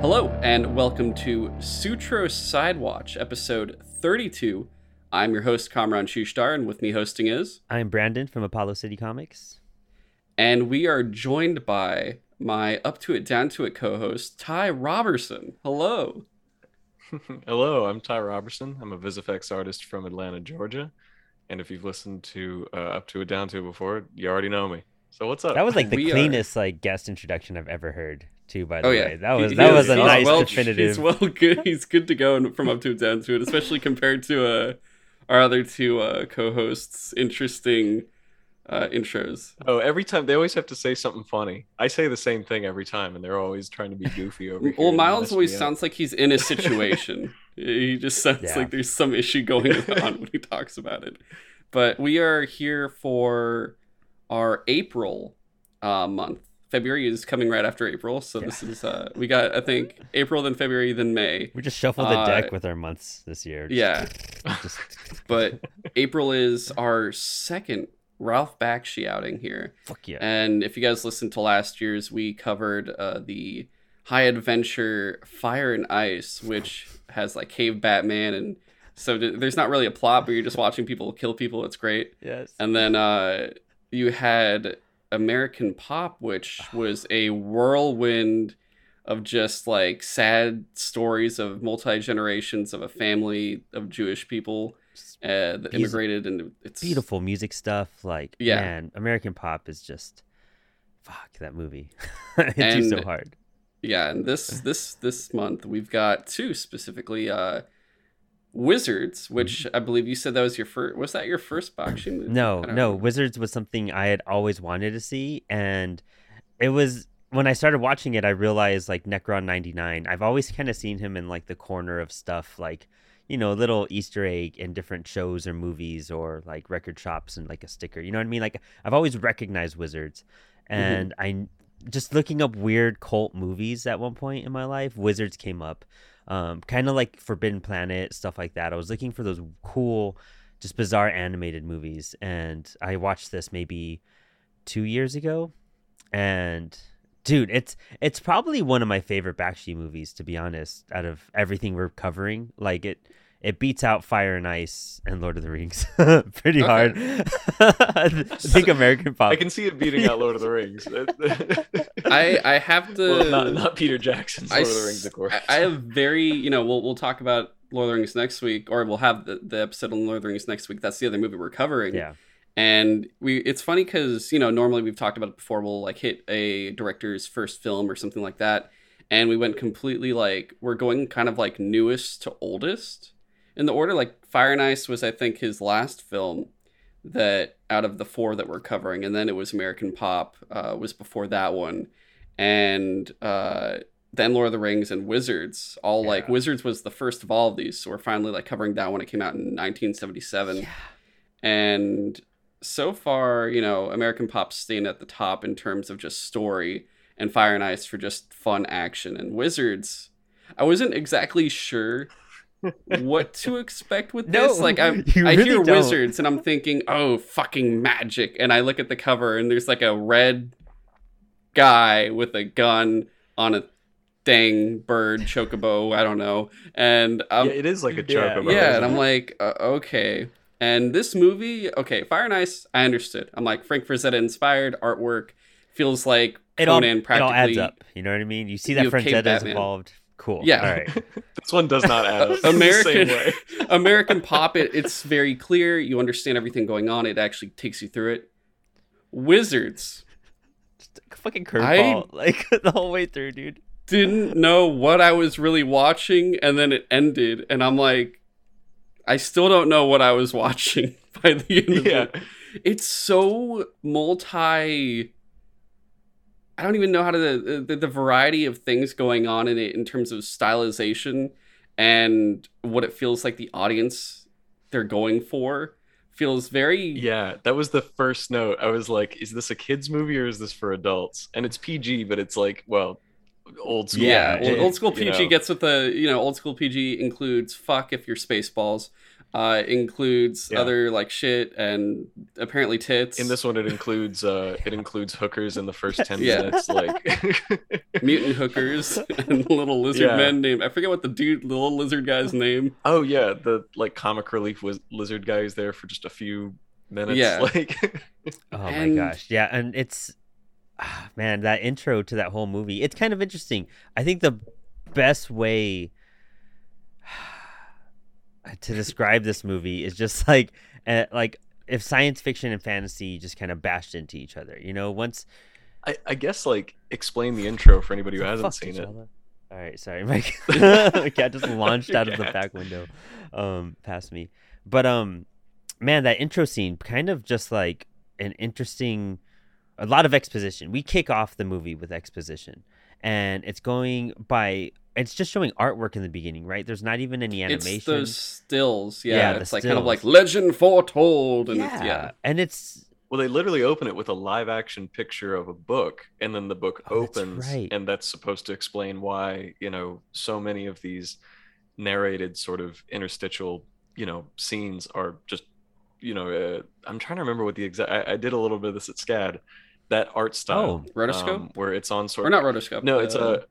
Hello, and welcome to Sutro Sidewatch, episode 32. I'm your host, Kamran Shushtar, and with me hosting is... I'm Brandon from Apollo City Comics. And we are joined by my Up To It, Down To It co-host, Ty Robertson. Hello. Hello, I'm Ty Robertson. I'm a VisFX artist from Atlanta, Georgia. And if you've listened to Up To It, Down To It before, you already know me. So what's up? That was like the cleanest like guest introduction I've ever heard. Too, by the way, that was a nice definitive. He's good to go and from Up To It, Down To It, especially compared to our other two co-hosts' interesting intros. Oh, every time they always have to say something funny. I say the same thing every time, and they're always trying to be goofy over here. Well, Miles always sounds like he's in a situation. He just sounds like there's some issue going on when he talks about it. But we are here for our April month. February is coming right after April, so this is we got, I think, April, then February, then May. We just shuffled the deck with our months this year. But April is our second Ralph Bakshi outing here. Fuck yeah. And if you guys listened to last year's, we covered the high adventure Fire and Ice, which has like Cave Batman, and so there's not really a plot, but you're just watching people kill people. It's great. Yes. And then you had American Pop, which was a whirlwind of just like sad stories of multi-generations of a family of Jewish people that immigrated, and it's beautiful music stuff. Like, man, American Pop is just that movie. It's so hard. Yeah, and this month we've got two specifically. Wizards, which I believe you said that was your first. Was that your first Bakshi movie? No. Wizards was something I had always wanted to see, and it was when I started watching it, I realized like Necron 99. I've always kind of seen him in like the corner of stuff, like, you know, little Easter egg in different shows or movies or like record shops and like a sticker. You know what I mean? Like I've always recognized Wizards, and I just looking up weird cult movies at one point in my life, Wizards came up. Kind of like Forbidden Planet, stuff like that. I was looking for those cool, just bizarre animated movies, and I watched this maybe 2 years ago, and dude, it's probably one of my favorite Bakshi movies, to be honest, out of everything we're covering. Like it beats out Fire and Ice and Lord of the Rings pretty hard. I think American Pop. I can see it beating out Lord of the Rings. I have to... Well, not Peter Jackson's Lord of the Rings, of course. I have very, we'll talk about Lord of the Rings next week, or we'll have the episode on Lord of the Rings next week. That's the other movie we're covering. Yeah. And it's funny because, normally we've talked about it before. We'll like hit a director's first film or something like that. And we went completely like, we're going kind of like newest to oldest. In the order, like Fire and Ice was, I think, his last film that out of the four that we're covering, and then it was American Pop was before that one, and then Lord of the Rings and Wizards. All like Wizards was the first of all of these, so we're finally like covering that one. It came out in 1977, and so far, American Pop's staying at the top in terms of just story, and Fire and Ice for just fun action, and Wizards. I wasn't exactly sure what to expect with this. Like I hear Wizards and I'm thinking, oh, fucking magic, and I look at the cover and there's like a red guy with a gun on a dang bird, chocobo, I don't know, and it is like a chocobo, and I'm like okay. And this movie, Fire and Ice, I understood. I'm like, Frank Frazetta inspired artwork, feels like Conan practically. It all adds up, you know what I mean? You see that Frazetta's involved. Cool. Yeah. All right. This one does not add up. American, the same way. American Pop, it's very clear. You understand everything going on. It actually takes you through it. Wizards. Just a fucking curveball, like the whole way through, dude. Didn't know what I was really watching, and then it ended, and I'm like, I still don't know what I was watching by the end of it. It's so multi. I don't even know how to the variety of things going on in it in terms of stylization and what it feels like the audience they're going for feels very... Yeah, that was the first note. I was like, is this a kid's movie or is this for adults? And it's PG, but it's like, well, old school. Yeah, PG, old school PG gets with the, old school PG includes fuck if you're Spaceballs. includes other like shit and apparently tits. In this one, it includes hookers in the first 10 minutes, like mutant hookers and little lizard men named. I forget what the little lizard guy's name. Oh yeah, the like comic relief lizard guy is there for just a few minutes. Yeah. Like, my gosh, yeah, and it's man, that intro to that whole movie. It's kind of interesting. I think the best way to describe this movie is just like if science fiction and fantasy just kind of bashed into each other, you know. Once I guess like explain the intro for anybody who hasn't seen it. All right, sorry, Mike. My cat just launched out of the back window, past me. But man, that intro scene kind of just like an interesting, a lot of exposition. We kick off the movie with exposition, and it's going by. It's just showing artwork in the beginning, right? There's not even any animation. It's those stills, it's like stills. Kind of like legend foretold, and it's well, they literally open it with a live action picture of a book, and then the book opens, that's right. And that's supposed to explain why, you know, so many of these narrated sort of interstitial, you know, scenes are just, you know, I'm trying to remember what the exact. I did a little bit of this at SCAD, that art style, rotoscope, where it's on sort of, or not rotoscope. No, it's a.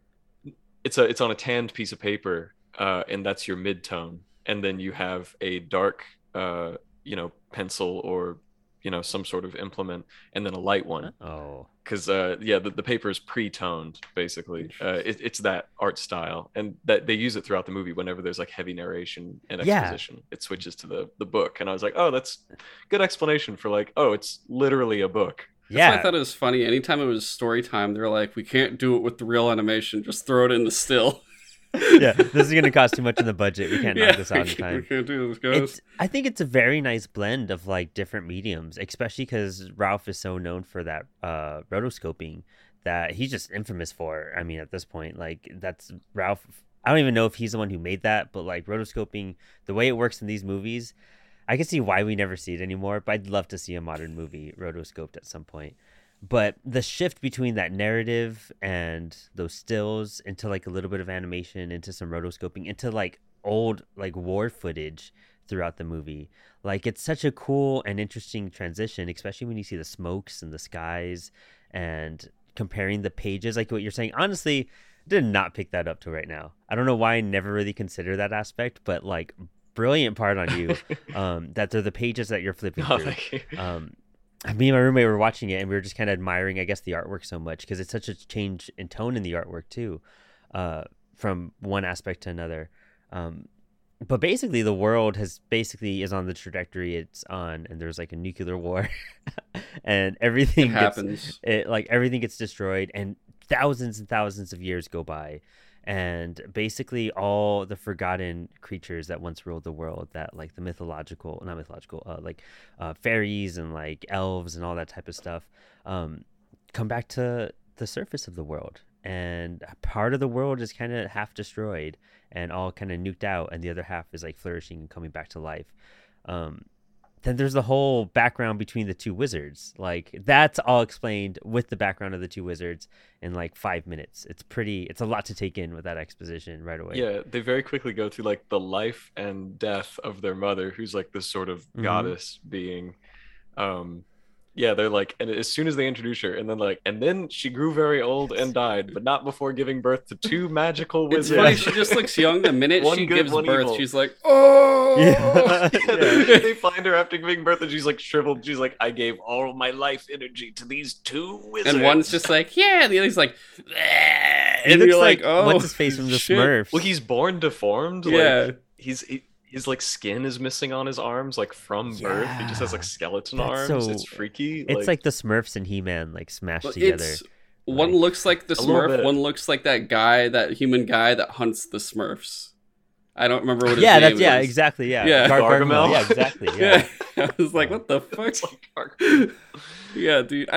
It's on a tanned piece of paper, and that's your mid-tone. And then you have a dark, you know, pencil or, you know, some sort of implement, and then a light one. Oh. Because, the paper is pre-toned, basically. It's that art style. And that they use it throughout the movie whenever there's, like, heavy narration and exposition. Yeah. It switches to the book. And I was like, oh, that's good explanation for, like, oh, it's literally a book. Yeah, I thought it was funny. Anytime it was story time, they're like, "We can't do it with the real animation. Just throw it in the still." Yeah, this is going to cost too much in the budget. We can't knock this out in time. We can't do this, guys. I think it's a very nice blend of like different mediums, especially because Ralph is so known for that rotoscoping that he's just infamous for. I mean, at this point, like that's Ralph. I don't even know if he's the one who made that, but like rotoscoping, the way it works in these movies. I can see why we never see it anymore, but I'd love to see a modern movie rotoscoped at some point. But the shift between that narrative and those stills into like a little bit of animation, into some rotoscoping, into like old like war footage throughout the movie. Like it's such a cool and interesting transition, especially when you see the smokes and the skies and comparing the pages, like what you're saying. Honestly, did not pick that up till right now. I don't know why I never really considered that aspect, but like brilliant part on you that they're the pages that you're flipping through. You. Me and my roommate were watching it and we were just kind of admiring, I guess, the artwork so much because it's such a change in tone in the artwork too, from one aspect to another. But basically the world is on the trajectory it's on, and there's like a nuclear war and everything happens. Everything gets destroyed and thousands and thousands of years go by. And basically all the forgotten creatures that once ruled the world, that like the fairies and like elves and all that type of stuff, come back to the surface of the world. And part of the world is kind of half destroyed and all kind of nuked out. And the other half is like flourishing and coming back to life. Then there's the whole background between the two wizards. Like that's all explained with the background of the two wizards in like 5 minutes. It's a lot to take in with that exposition right away. Yeah, they very quickly go through like the life and death of their mother, who's like this sort of goddess being. They're like, and as soon as they introduce her, and then she grew very old and died, but not before giving birth to two magical wizards. It's funny, she just looks young the minute she gives birth. Evil. She's like, oh! Yeah. They find her after giving birth, and she's like shriveled. She's like, I gave all my life energy to these two wizards. And one's just like, yeah, and the other's like, bleh. And you're like, oh, what's his face from the Smurfs? Well, he's born deformed. Yeah. Like, his like skin is missing on his arms, like from birth. He just has like skeleton arms. So, it's freaky. It's like the Smurfs and He-Man like smashed together. One looks like the Smurf. One looks like that guy, that human guy that hunts the Smurfs. I don't remember what his name is. Yeah, exactly. Yeah. Gargamel. Yeah, exactly. Yeah. I was like, what the fuck? It's like Gargamel. Yeah, dude.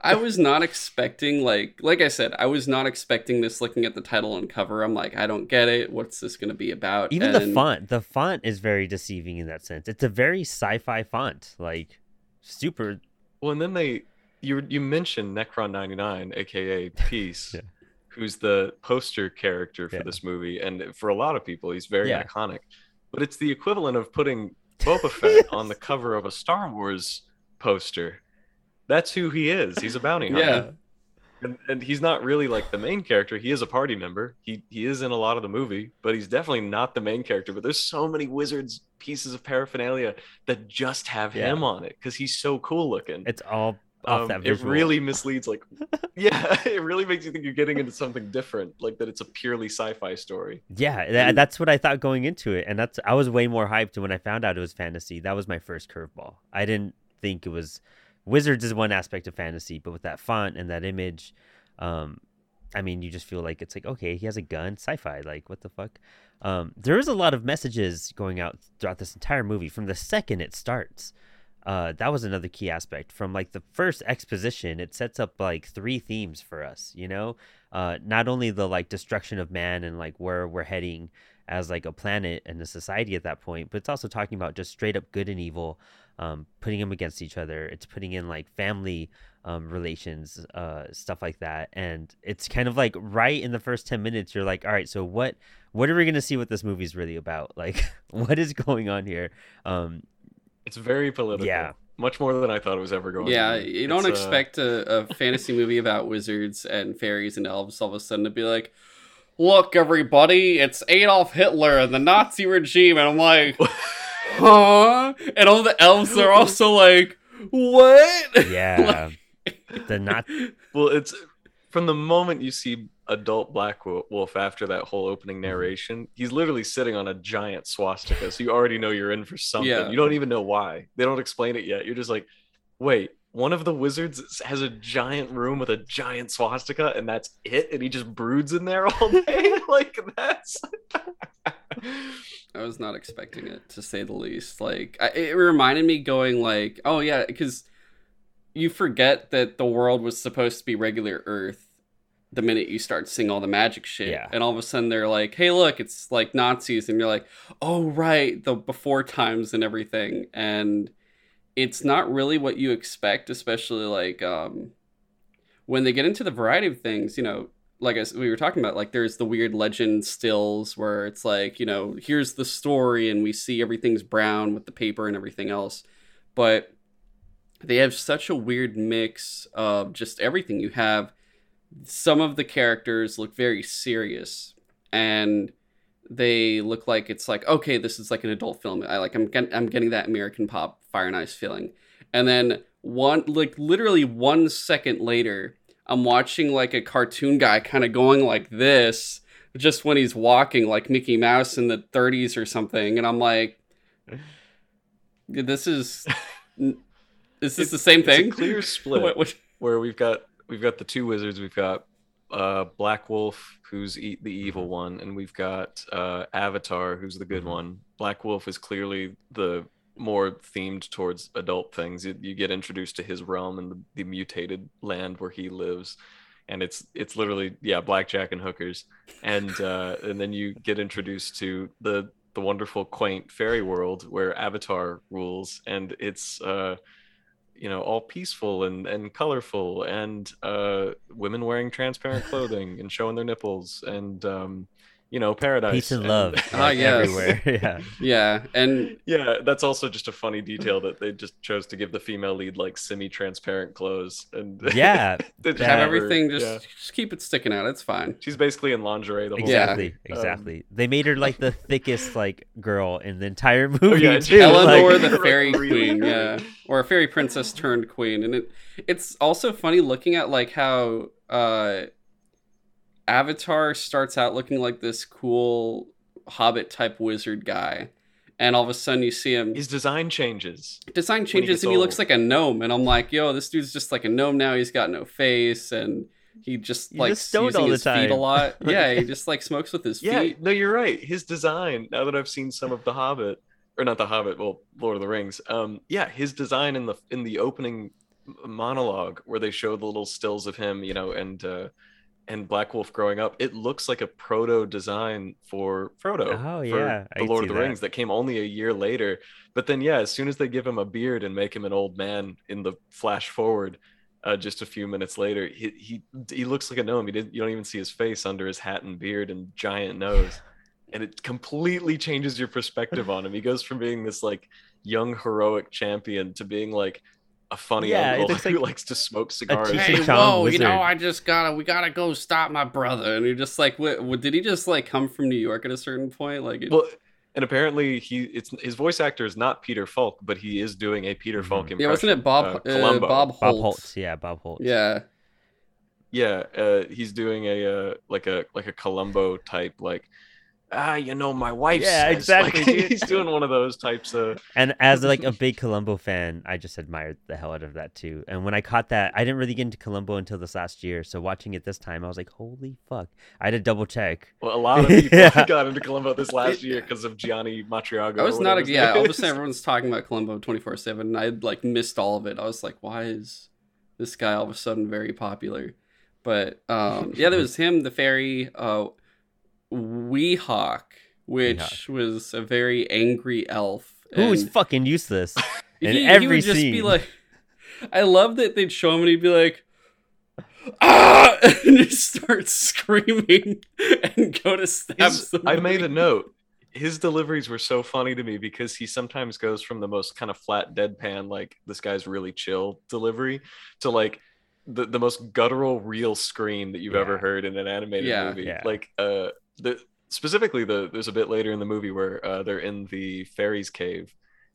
I was not expecting like I said, I was not expecting this. Looking at the title and cover, I'm like, I don't get it. What's this going to be about? Even the font is very deceiving in that sense. It's a very sci-fi font, like super. Well, and then you mentioned Necron 99, aka Peace, who's the poster character for this movie, and for a lot of people, he's very iconic. But it's the equivalent of putting Boba Fett yes. on the cover of a Star Wars poster. That's who he is. He's a bounty hunter. Yeah. And he's not really like the main character. He is a party member. He is in a lot of the movie, but he's definitely not the main character. But there's so many Wizards pieces of paraphernalia that just have him on it because he's so cool looking. It's all off that visual. It really misleads. Like, yeah, it really makes you think you're getting into something different, like that it's a purely sci-fi story. Yeah, that's what I thought going into it, and I was way more hyped when I found out it was fantasy. That was my first curveball. I didn't think it was. Wizards is one aspect of fantasy, but with that font and that image, I mean, you just feel like it's like, okay, he has a gun, sci-fi, like, what the fuck? There is a lot of messages going out throughout this entire movie from the second it starts. That was another key aspect. From, like, the first exposition, it sets up, like, 3 themes for us, you know? Not only the, like, destruction of man and, like, where we're heading as, like, a planet and a society at that point, but it's also talking about just straight-up good and evil, putting them against each other. It's putting in like family relations, stuff like that. And it's kind of like right in the first 10 minutes, you're like, all right, so what are we going to see what this movie's really about? Like, what is going on here? It's very political. Yeah. Much more than I thought it was ever going. Yeah, you don't expect a fantasy movie about wizards and fairies and elves all of a sudden to be like, look, everybody, it's Adolf Hitler and the Nazi regime. And I'm like... huh? And all the elves are also like, what? Yeah. Like... they're not. Well, it's from the moment you see adult Black Wolf after that whole opening narration, he's literally sitting on a giant swastika. So you already know you're in for something. Yeah. You don't even know why. They don't explain it yet. You're just like, wait, one of the wizards has a giant room with a giant swastika and that's it? And he just broods in there all day? Like, that's... I was not expecting it, to say the least. Like, it reminded me going like, oh yeah, because you forget that the world was supposed to be regular Earth the minute you start seeing all the magic shit. Yeah. And all of a sudden they're like, hey, look, it's like Nazis. And you're like, oh, right, the before times and everything. And it's not really what you expect, especially like when they get into the variety of things, you know, like we were talking about, like there's the weird legend stills where it's like, you know, here's the story and we see everything's brown with the paper and everything else. But they have such a weird mix of just everything. You have some of the characters look very serious and they look like it's like, okay, this is like an adult film. I'm getting that American Pop, Fire and Ice feeling. And then literally 1 second later, I'm watching like a cartoon guy kind of going like this just when he's walking like Mickey Mouse in the 30s or something. And I'm like, is this the same thing? It's a clear split where we've got the two wizards. We've got Black Wolf, who's the evil one. And we've got Avatar, who's the good one. Black Wolf is clearly the more themed towards adult things. You get introduced to his realm and the mutated land where he lives, and it's literally blackjack and hookers, and then you get introduced to the wonderful quaint fairy world where Avatar rules, and it's you know, all peaceful and colorful, and women wearing transparent clothing and showing their nipples, and you know, paradise, peace and love, everywhere. That's also just a funny detail that they just chose to give the female lead like semi-transparent clothes, and have everything just keep it sticking out. It's fine. She's basically in lingerie the whole time. Exactly. They made her like the thickest like girl in the entire movie. Elinore, like... the fairy queen, or a fairy princess turned queen, and it's also funny looking at like how Avatar starts out looking like this cool hobbit type wizard guy, and all of a sudden you see him, his design changes and he looks like a gnome, and I'm like, yo, this dude's just like a gnome now. He's got no face and he just likes using his feet a lot. Yeah, he just like smokes with his feet. No, you're right, his design, now that I've seen some of the Hobbit, or not the Hobbit, well, Lord of the Rings, his design in the opening monologue where they show the little stills of him, you know, and Black Wolf growing up, it looks like a proto design for Frodo. Oh yeah, for the Lord of the Rings that came only a year later. But then, as soon as they give him a beard and make him an old man in the flash forward, just a few minutes later, he looks like a gnome. You don't even see his face under his hat and beard and giant nose. And it completely changes your perspective on him. He goes from being this like young heroic champion to being like a funny uncle who like likes to smoke cigars. Hey, whoa, wizard. You know, we gotta go stop my brother. And you're just like, what, did he just like come from New York at a certain point? Like, and apparently his voice actor is not Peter Falk, but he is doing a Peter Falk impression. Yeah, wasn't it Columbo. Bob Holtz? Yeah, Bob Holtz. Yeah. He's doing a Columbo type like. You know, my wife says. Yeah, exactly. Like, he's doing one of those types of... And as like a big Columbo fan, I just admired the hell out of that too. And when I caught that, I didn't really get into Columbo until this last year. So watching it this time, I was like, holy fuck. I had to double check. Well, a lot of people got into Columbo this last year because of Gianni Montriago. I was not... all of a sudden everyone's talking about Columbo 24/7. And I had like missed all of it. I was like, why is this guy all of a sudden very popular? But there was him, the fairy... Weehawk, which was a very angry elf who was fucking useless in every would just scene. Be like, I love that they'd show him and he'd be like, ah, and just start screaming and go to stab somebody. I made a note. His deliveries were so funny to me because he sometimes goes from the most kind of flat deadpan, like this guy's really chill delivery, to like the most guttural real scream that you've ever heard in an animated movie. Yeah. Like there's a bit later in the movie where they're in the fairy's cave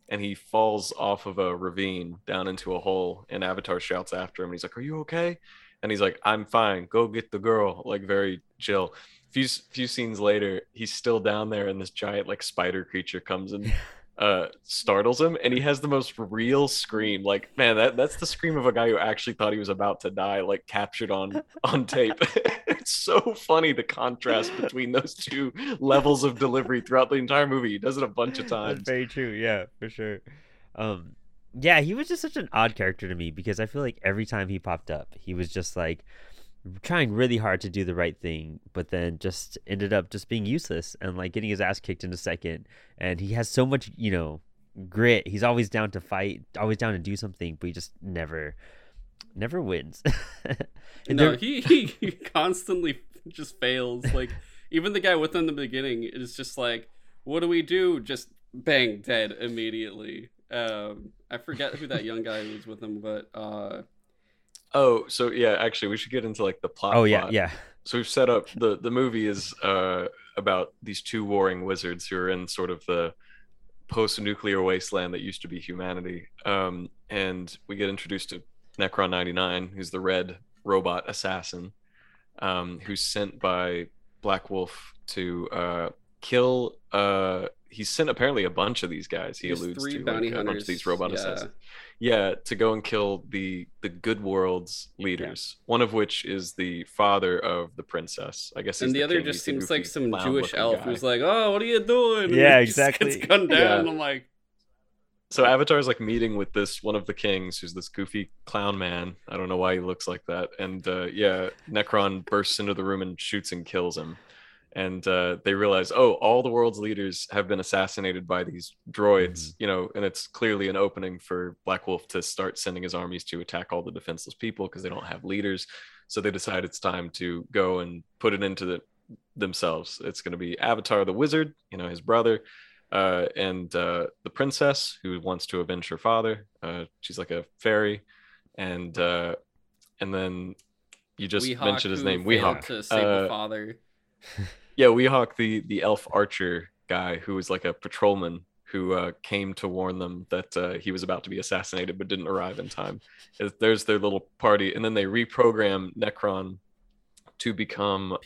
and he falls off of a ravine down into a hole and Avatar shouts after him and he's like, are you okay? And he's like, I'm fine, go get the girl. Like very chill. Few scenes later, he's still down there and this giant like spider creature comes and startles him and he has the most real scream. Like, man, that's the scream of a guy who actually thought he was about to die, like captured on tape. It's so funny, the contrast between those two levels of delivery throughout the entire movie. He does it a bunch of times. That's very true. Yeah, for sure. He was just such an odd character to me because I feel like every time he popped up, he was just like trying really hard to do the right thing, but then just ended up just being useless and like getting his ass kicked in a second. And he has so much, you know, grit. He's always down to fight, always down to do something, but he just never wins. He constantly just fails. Like even the guy with him in the beginning is just like, what do we do? Just bang, dead immediately. I forget who that young guy was with him, but actually we should get into like the plot. So we've set up the movie is about these two warring wizards who are in sort of the post-nuclear wasteland that used to be humanity. And we get introduced to Necron 99, who's the red robot assassin, who's sent by Black Wolf to kill... he's sent apparently a bunch of these guys. He alludes to like, a bunch of these robot assassins. Yeah, to go and kill the Good World's leaders. Yeah. One of which is the father of the princess, I guess. And the other just seems like some Jewish elf who's like, "Oh, what are you doing?" Yeah, exactly. Just gets gunned down. Yeah. And I'm like, so Avatar's like meeting with this one of the kings, who's this goofy clown man. I don't know why he looks like that. And Necron bursts into the room and shoots and kills him. And they realize, all the world's leaders have been assassinated by these droids, you know, and it's clearly an opening for Black Wolf to start sending his armies to attack all the defenseless people because they don't have leaders. So they decide it's time to go and put it into themselves. It's going to be Avatar the Wizard, you know, his brother, and the princess who wants to avenge her father. She's like a fairy. And then you just mentioned his name, Weehawk. To save the father. Yeah, Weehawk, the elf archer guy who was like a patrolman who came to warn them that he was about to be assassinated but didn't arrive in time. There's their little party, and then they reprogram Necron to become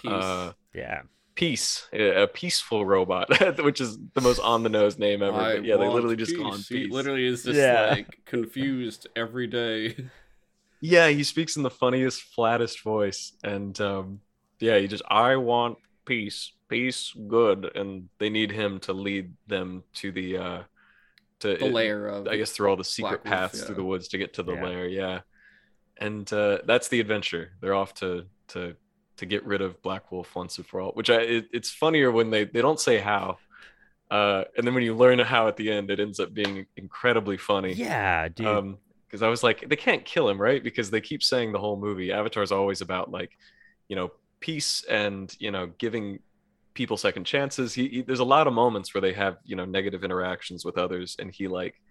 Peace. Peace, a peaceful robot, which is the most on the nose name ever. They literally just call him Peace. He literally is just like confused every day. Yeah, he speaks in the funniest, flattest voice, and he just, I want peace, good. And they need him to lead them to the lair of, I guess, through all the secret paths through the woods to get to the lair. Yeah. And that's the adventure. They're off to get rid of Black Wolf once and for all, which it's funnier when they don't say how. And then when you learn how at the end, it ends up being incredibly funny. Yeah, dude. Because I was like, they can't kill him, right? Because they keep saying the whole movie, Avatar's always about like, you know, peace and, you know, giving people second chances. He there's a lot of moments where they have, you know, negative interactions with others, and he like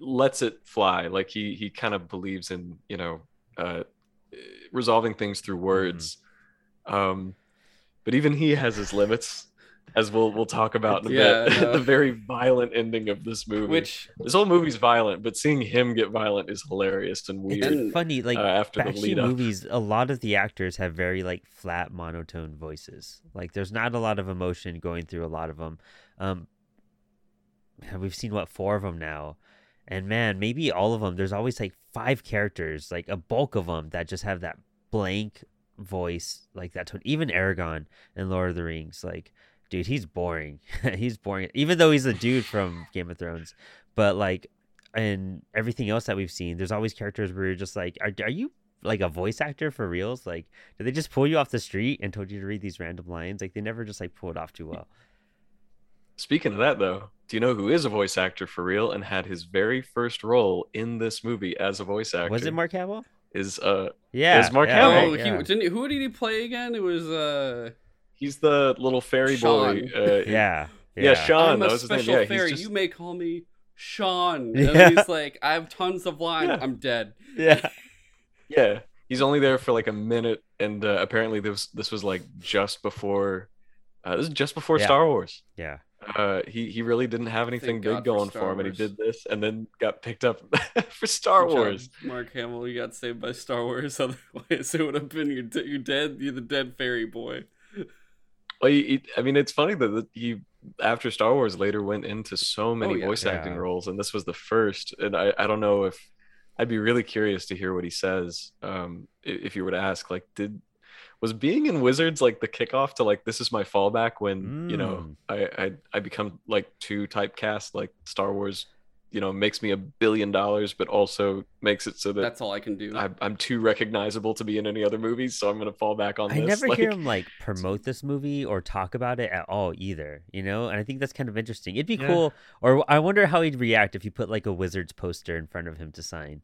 lets it fly. Like he kind of believes in, you know, resolving things through words. Mm-hmm. But even he has his limits, as we'll talk about in a bit. The very violent ending of this movie, which this whole movie's violent, but seeing him get violent is hilarious and weird. It's funny, like after the lead up movies, a lot of the actors have very like flat monotone voices. Like there's not a lot of emotion going through a lot of them. We've seen what, 4 of them now, and man, maybe all of them. There's always like 5 characters, like a bulk of them, that just have that blank voice, like that tone. Even Aragorn in Lord of the Rings, like. Dude, he's boring. He's boring, even though he's a dude from Game of Thrones. But like, and everything else that we've seen, there's always characters where you're just like, are you like a voice actor for reals? Like, did they just pull you off the street and told you to read these random lines? Like, they never just like pull it off too well. Speaking of that, though, do you know who is a voice actor for real and had his very first role in this movie as a voice actor? Was it Mark Hamill? Is Mark Hamill? Right, yeah. Who did he play again? It was He's the little fairy boy. Sean. I'm a special fairy. You may call me Sean. And he's like, I have tons of wine. Yeah. I'm dead. Yeah. Yeah. He's only there for like a minute, and apparently this was like just before. This is just before Star Wars. Yeah. He really didn't have anything big going for him, and he did this, and then got picked up for Star Wars. Mark Hamill, you got saved by Star Wars. Otherwise, it would have been you're dead. You're the dead fairy boy. Well, I mean, it's funny that he, after Star Wars, later went into so many voice acting roles, and this was the first. And I don't know if I'd be really curious to hear what he says. If you were to ask, like, was being in Wizards like the kickoff to like, this is my fallback when you know I become like too typecast, like Star Wars, you know, makes me $1 billion, but also makes it so that that's all I can do. I'm too recognizable to be in any other movies, so I'm going to fall back on this. I never hear him like promote this movie or talk about it at all either, you know? And I think that's kind of interesting. It'd be cool. Or I wonder how he'd react if you put like a Wizards poster in front of him to sign.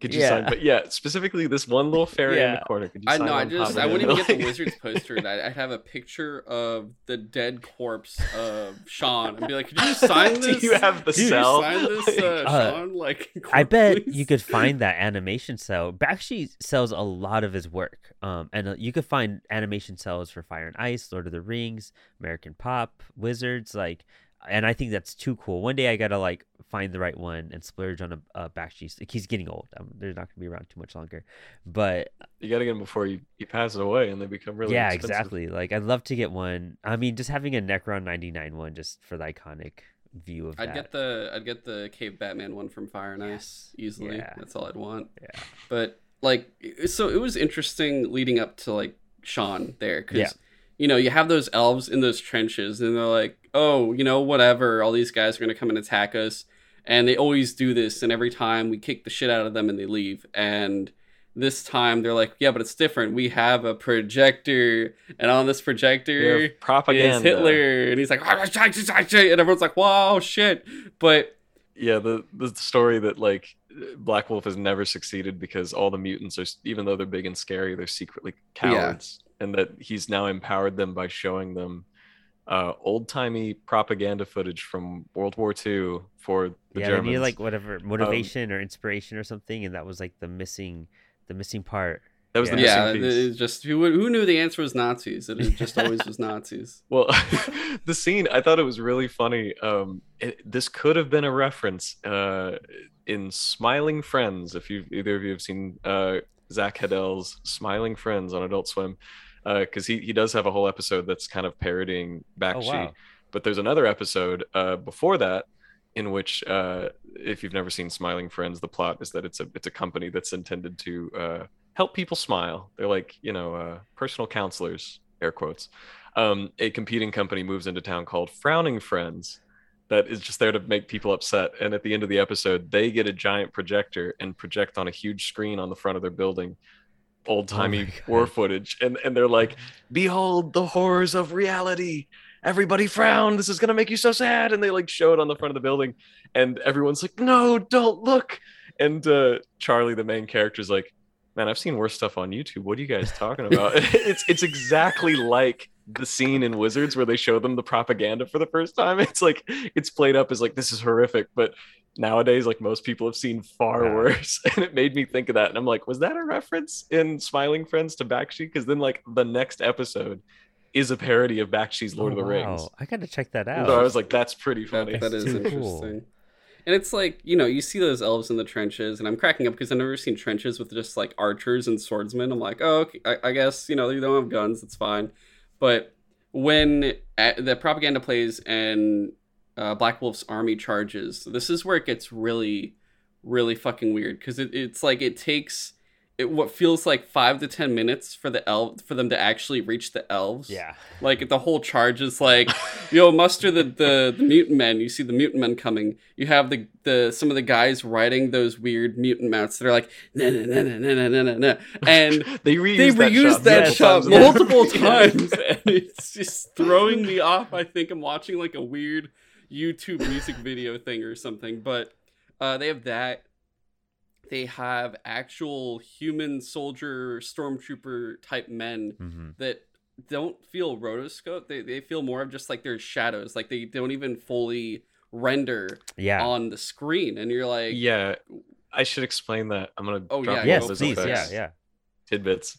Could you sign? But yeah, specifically this one little fairy in the corner. Could you sign? I wouldn't even get the Wizards poster. I'd have a picture of the dead corpse of Sean and be like, "Could you just sign this? Do you have the cell? Sign this, Sean?" Like, I bet you could find that animation cell. Bakshi sells a lot of his work, and you could find animation cells for Fire and Ice, Lord of the Rings, American Pop, Wizards, like. And I think that's too cool. One day I gotta like find the right one and splurge on a Bakshi. He's getting old. They're not gonna be around too much longer. But you gotta get them before you pass away and they become really expensive. Exactly. Like I'd love to get one. I mean, just having a Necron 99 one just for the iconic view of that. I'd get the Cave Batman one from Fire and Ice easily. Yeah. That's all I'd want. Yeah. But like, so it was interesting leading up to like Sean there because you know you have those elves in those trenches and they're like, oh, you know, whatever, all these guys are going to come and attack us. And they always do this. And every time we kick the shit out of them and they leave. And this time they're like, yeah, but it's different. We have a projector. And on this projector is Hitler. And he's like, and everyone's like, wow, shit. But yeah, the story that like Black Wolf has never succeeded because all the mutants are, even though they're big and scary, they're secretly cowards. Yeah. And that he's now empowered them by showing them old-timey propaganda footage from World War II for the Germans. Yeah, need like whatever motivation or inspiration or something, and that was like the missing part. That was the missing piece. It just who knew the answer was Nazis? It just always was Nazis. Well, the scene, I thought it was really funny. This could have been a reference in Smiling Friends, if either of you have seen Zach Heddell's Smiling Friends on Adult Swim. Because he does have a whole episode that's kind of parodying Bakshi. Oh, wow. But there's another episode before that in which, if you've never seen Smiling Friends, the plot is that it's a company that's intended to help people smile. They're like, you know, personal counselors, air quotes. A competing company moves into town called Frowning Friends that is just there to make people upset. And at the end of the episode, they get a giant projector and project on a huge screen on the front of their building old-timey war footage, and they're like, behold the horrors of reality, everybody frown, this is gonna make you so sad, and they like show it on the front of the building and everyone's like, no, don't look. And Charlie, the main character, is like, man, I've seen worse stuff on YouTube, what are you guys talking about? It's exactly like the scene in Wizards where they show them the propaganda for the first time. It's like, it's played up as like, this is horrific, but nowadays, like, most people have seen far worse. And it made me think of that. And I'm like, was that a reference in Smiling Friends to Bakshi? Because then, like, the next episode is a parody of Bakshi's Lord of the Rings. I got to check that out. So I was like, that's pretty funny. That is interesting. Cool. And it's like, you know, you see those elves in the trenches, and I'm cracking up because I've never seen trenches with just like archers and swordsmen. I'm like, oh, okay, I guess, you know, they don't have guns. It's fine. But when the propaganda plays and Black Wolf's army charges, this is where it gets really, really fucking weird, because it's like it takes what feels like 5 to 10 minutes for them to actually reach the elves. Yeah, like the whole charge is like, yo, muster the mutant men. You see the mutant men coming. You have the some of the guys riding those weird mutant mounts that are like na na na na na na na na, and they reused that shot multiple times. And it's just throwing me off. I think I'm watching like a weird YouTube music video thing or something. But they have that. They have actual human soldier, stormtrooper type men that don't feel rotoscope. They feel more of just like they're shadows. Like they don't even fully render on the screen. And you're like, yeah, I should explain that. I'm gonna tidbits.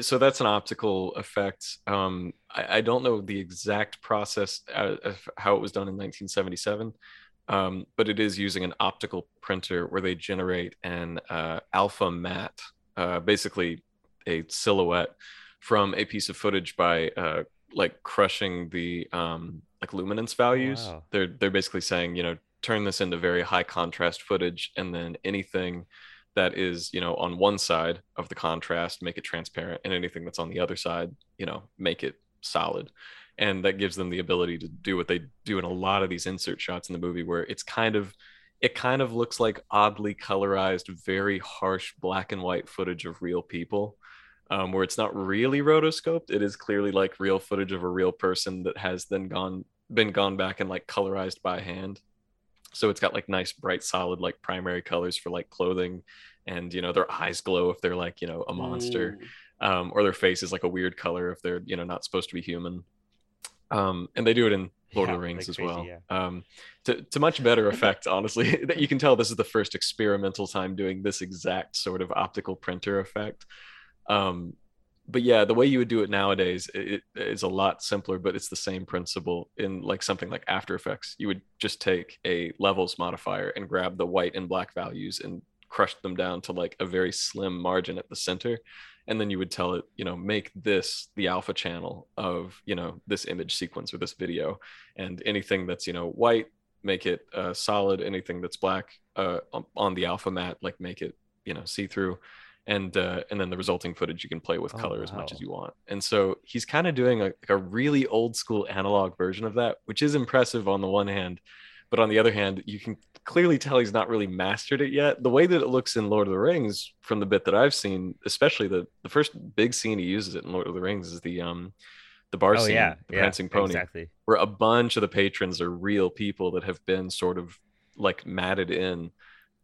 So that's an optical effect. I don't know the exact process of how it was done in 1977. But it is using an optical printer where they generate an alpha matte, basically a silhouette from a piece of footage by like crushing the like luminance values. Wow. They're basically saying, you know, turn this into very high contrast footage, and then anything that is, you know, on one side of the contrast, make it transparent, and anything that's on the other side, you know, make it solid. And that gives them the ability to do what they do in a lot of these insert shots in the movie, where it kind of looks like oddly colorized, very harsh black and white footage of real people, where it's not really rotoscoped. It is clearly like real footage of a real person that has then gone back and like colorized by hand. So it's got like nice, bright, solid, like primary colors for like clothing, and, you know, their eyes glow if they're like, you know, a monster, or their face is like a weird color if they're, you know, not supposed to be human. And they do it in Lord of the Rings as well. Yeah. To much better effect, honestly. That you can tell this is the first experimental time doing this exact sort of optical printer effect. But yeah, the way you would do it nowadays, it is a lot simpler, but it's the same principle in like something like After Effects. You would just take a levels modifier and grab the white and black values and crush them down to like a very slim margin at the center. And then you would tell it, you know, make this the alpha channel of, you know, this image sequence or this video. And anything that's, you know, white, make it solid. Anything that's black on the alpha mat, like make it, you know, see-through. And then the resulting footage, you can play with color as much as you want. And so he's kind of doing a really old school analog version of that, which is impressive on the one hand. But on the other hand, you can clearly tell he's not really mastered it yet. The way that it looks in Lord of the Rings, from the bit that I've seen, especially the first big scene he uses it in Lord of the Rings, is the bar scene, the prancing pony, exactly, where a bunch of the patrons are real people that have been sort of like matted in,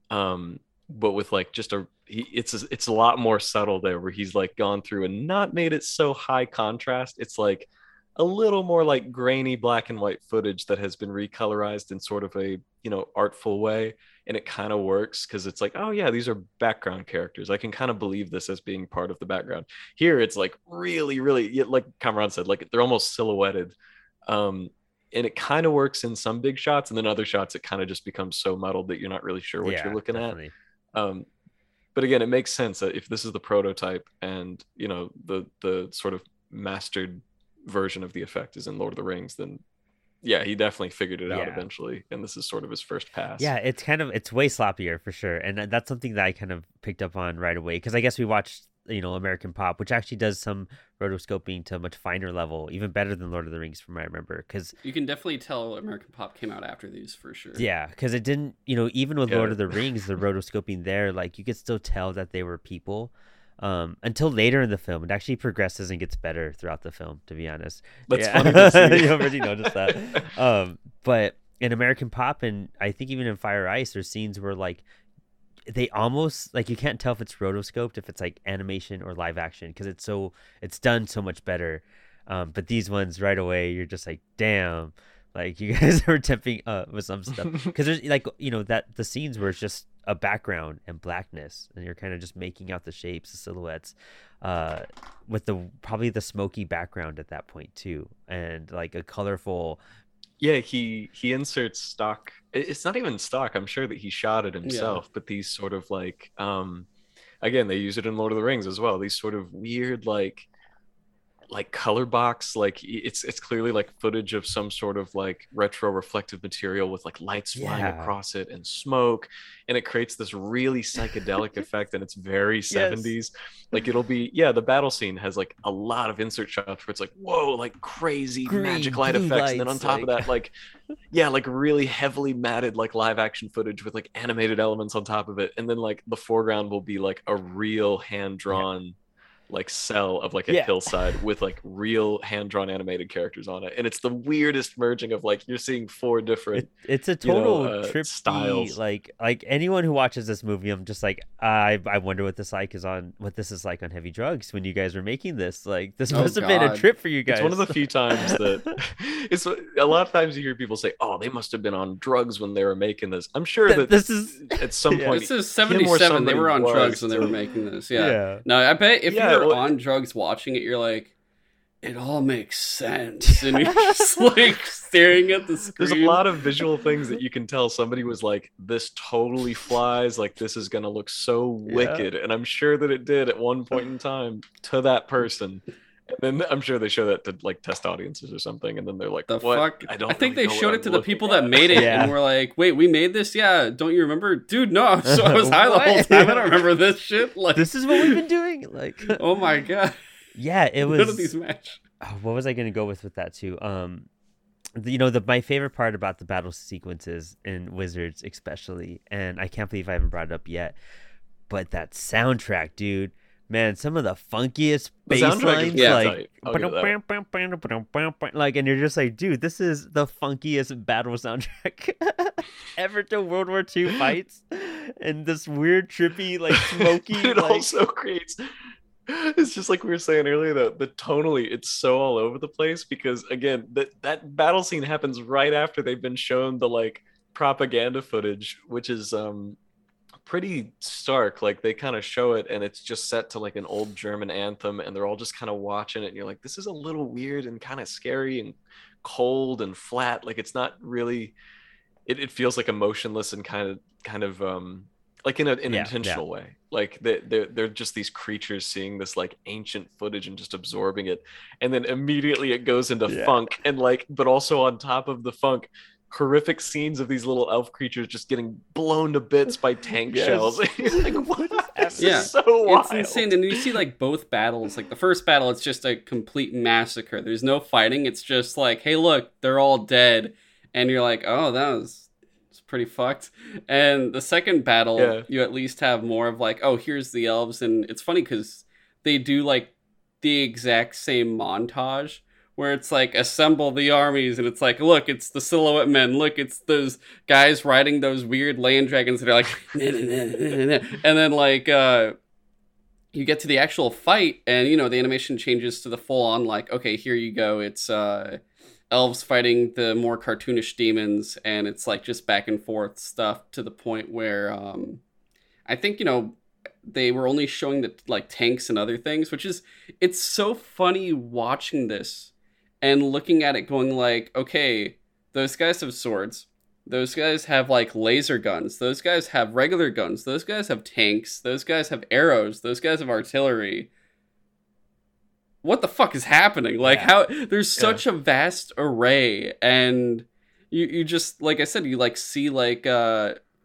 but with like just it's a lot more subtle there, where he's like gone through and not made it so high contrast. It's like a little more like grainy black and white footage that has been recolorized in sort of a, you know, artful way. And it kind of works because it's like, oh yeah, these are background characters. I can kind of believe this as being part of the background. Here it's like really, really, like Kamran said, like they're almost silhouetted. And it kind of works in some big shots, and then other shots it kind of just becomes so muddled that you're not really sure what you're looking at. But again, it makes sense that if this is the prototype, and, you know, the sort of mastered version of the effect is in Lord of the Rings, then he definitely figured it out eventually, and this is sort of his first pass. It's way sloppier for sure, and that's something that I kind of picked up on right away, because I guess we watched, you know, American Pop, which actually does some rotoscoping to a much finer level, even better than Lord of the Rings from what I remember, because you can definitely tell American Pop came out after these for sure. Yeah, because it didn't, you know, even with Lord of the Rings, the rotoscoping there, like you could still tell that they were people. Until later in the film, it actually progresses and gets better throughout the film, to be honest. That's funny to see. You already noticed that. But in American Pop, and I think even in Fire and Ice, there's scenes where like they almost like you can't tell if it's rotoscoped, if it's like animation or live action, because it's done so much better. But these ones right away, you're just like, damn, like you guys are temping up with some stuff, because there's like, you know, that the scenes where it's just a background and blackness, and you're kind of just making out the shapes, the silhouettes, with the probably the smoky background at that point too, and like a colorful. Yeah, he inserts stock. It's not even stock. I'm sure that he shot it himself, but these sort of like, again, they use it in Lord of the Rings as well. These sort of weird like color box, like it's clearly like footage of some sort of like retro reflective material with like lights flying across it and smoke, and it creates this really psychedelic effect, and it's very 70s. Like it'll be the battle scene has like a lot of insert shots where it's like, whoa, like crazy green, magic light effects, lights, and then on top of that like like really heavily matted like live action footage with like animated elements on top of it, and then like the foreground will be like a real hand-drawn like cell of like a hillside with like real hand-drawn animated characters on it, and it's the weirdest merging of like you're seeing four different it's a total trip styles. Like anyone who watches this movie, I'm just like, I wonder what this is like on heavy drugs when you guys were making this. Like this must have been a trip for you guys. It's one of the few times that it's a lot of times you hear people say, oh, they must have been on drugs when they were making this. I'm sure that this is at some point. This is 77. They were on drugs when they were making this. No, I bet if you were on drugs watching it, you're like, it all makes sense, and you're just like staring at the screen. There's a lot of visual things that you can tell somebody was like, this totally flies, like this is gonna look so wicked, and I'm sure that it did at one point in time to that person. And then I'm sure they show that to like test audiences or something, and then they're like, what? I think they showed it to the people that made it, and were like, wait, we made this? Yeah, don't you remember? Dude, no, so I was high the whole time. I don't remember this shit. Like, this is what we've been doing. Like, oh my god. Yeah, it was. None of these match. Oh, what was I going to go with that too? You know, my favorite part about the battle sequences in Wizards, especially, and I can't believe I haven't brought it up yet, but that soundtrack, dude. Man, some of the funkiest bass lines, like, and you're just like, dude, this is the funkiest battle soundtrack ever to World War II fights, and this weird, trippy, like, smoky. It also creates. It's just like we were saying earlier, though, the tonally, it's so all over the place because, again, that battle scene happens right after they've been shown the like propaganda footage, which is pretty stark. Like they kind of show it, and it's just set to like an old German anthem, and they're all just kind of watching it, and you're like, this is a little weird and kind of scary and cold and flat. Like it's not really it feels like emotionless and kind of like in an intentional way. Like they're just these creatures seeing this like ancient footage and just absorbing it, and then immediately it goes into funk, and like, but also on top of the funk, horrific scenes of these little elf creatures just getting blown to bits by tank shells. Like, what? This is so wild. It's insane. And you see like both battles. Like the first battle, it's just a complete massacre. There's no fighting. It's just like, hey, look, they're all dead, and you're like, oh, it's pretty fucked. And the second battle, you at least have more of like, oh, here's the elves, and it's funny because they do like the exact same montage, where it's like, assemble the armies, and it's like, look, it's the silhouette men, look, it's those guys riding those weird land dragons that are like, nah, nah, nah, nah, nah. And then like, you get to the actual fight, and you know, the animation changes to the full on, like, okay, here you go, it's elves fighting the more cartoonish demons, and it's like just back and forth stuff to the point where, I think, you know, they were only showing the like tanks and other things, which is, it's so funny watching this, and looking at it going like, okay, those guys have swords. Those guys have like laser guns. Those guys have regular guns. Those guys have tanks. Those guys have arrows. Those guys have artillery. What the fuck is happening? Like how there's such a vast array, and you just, like I said, you like see like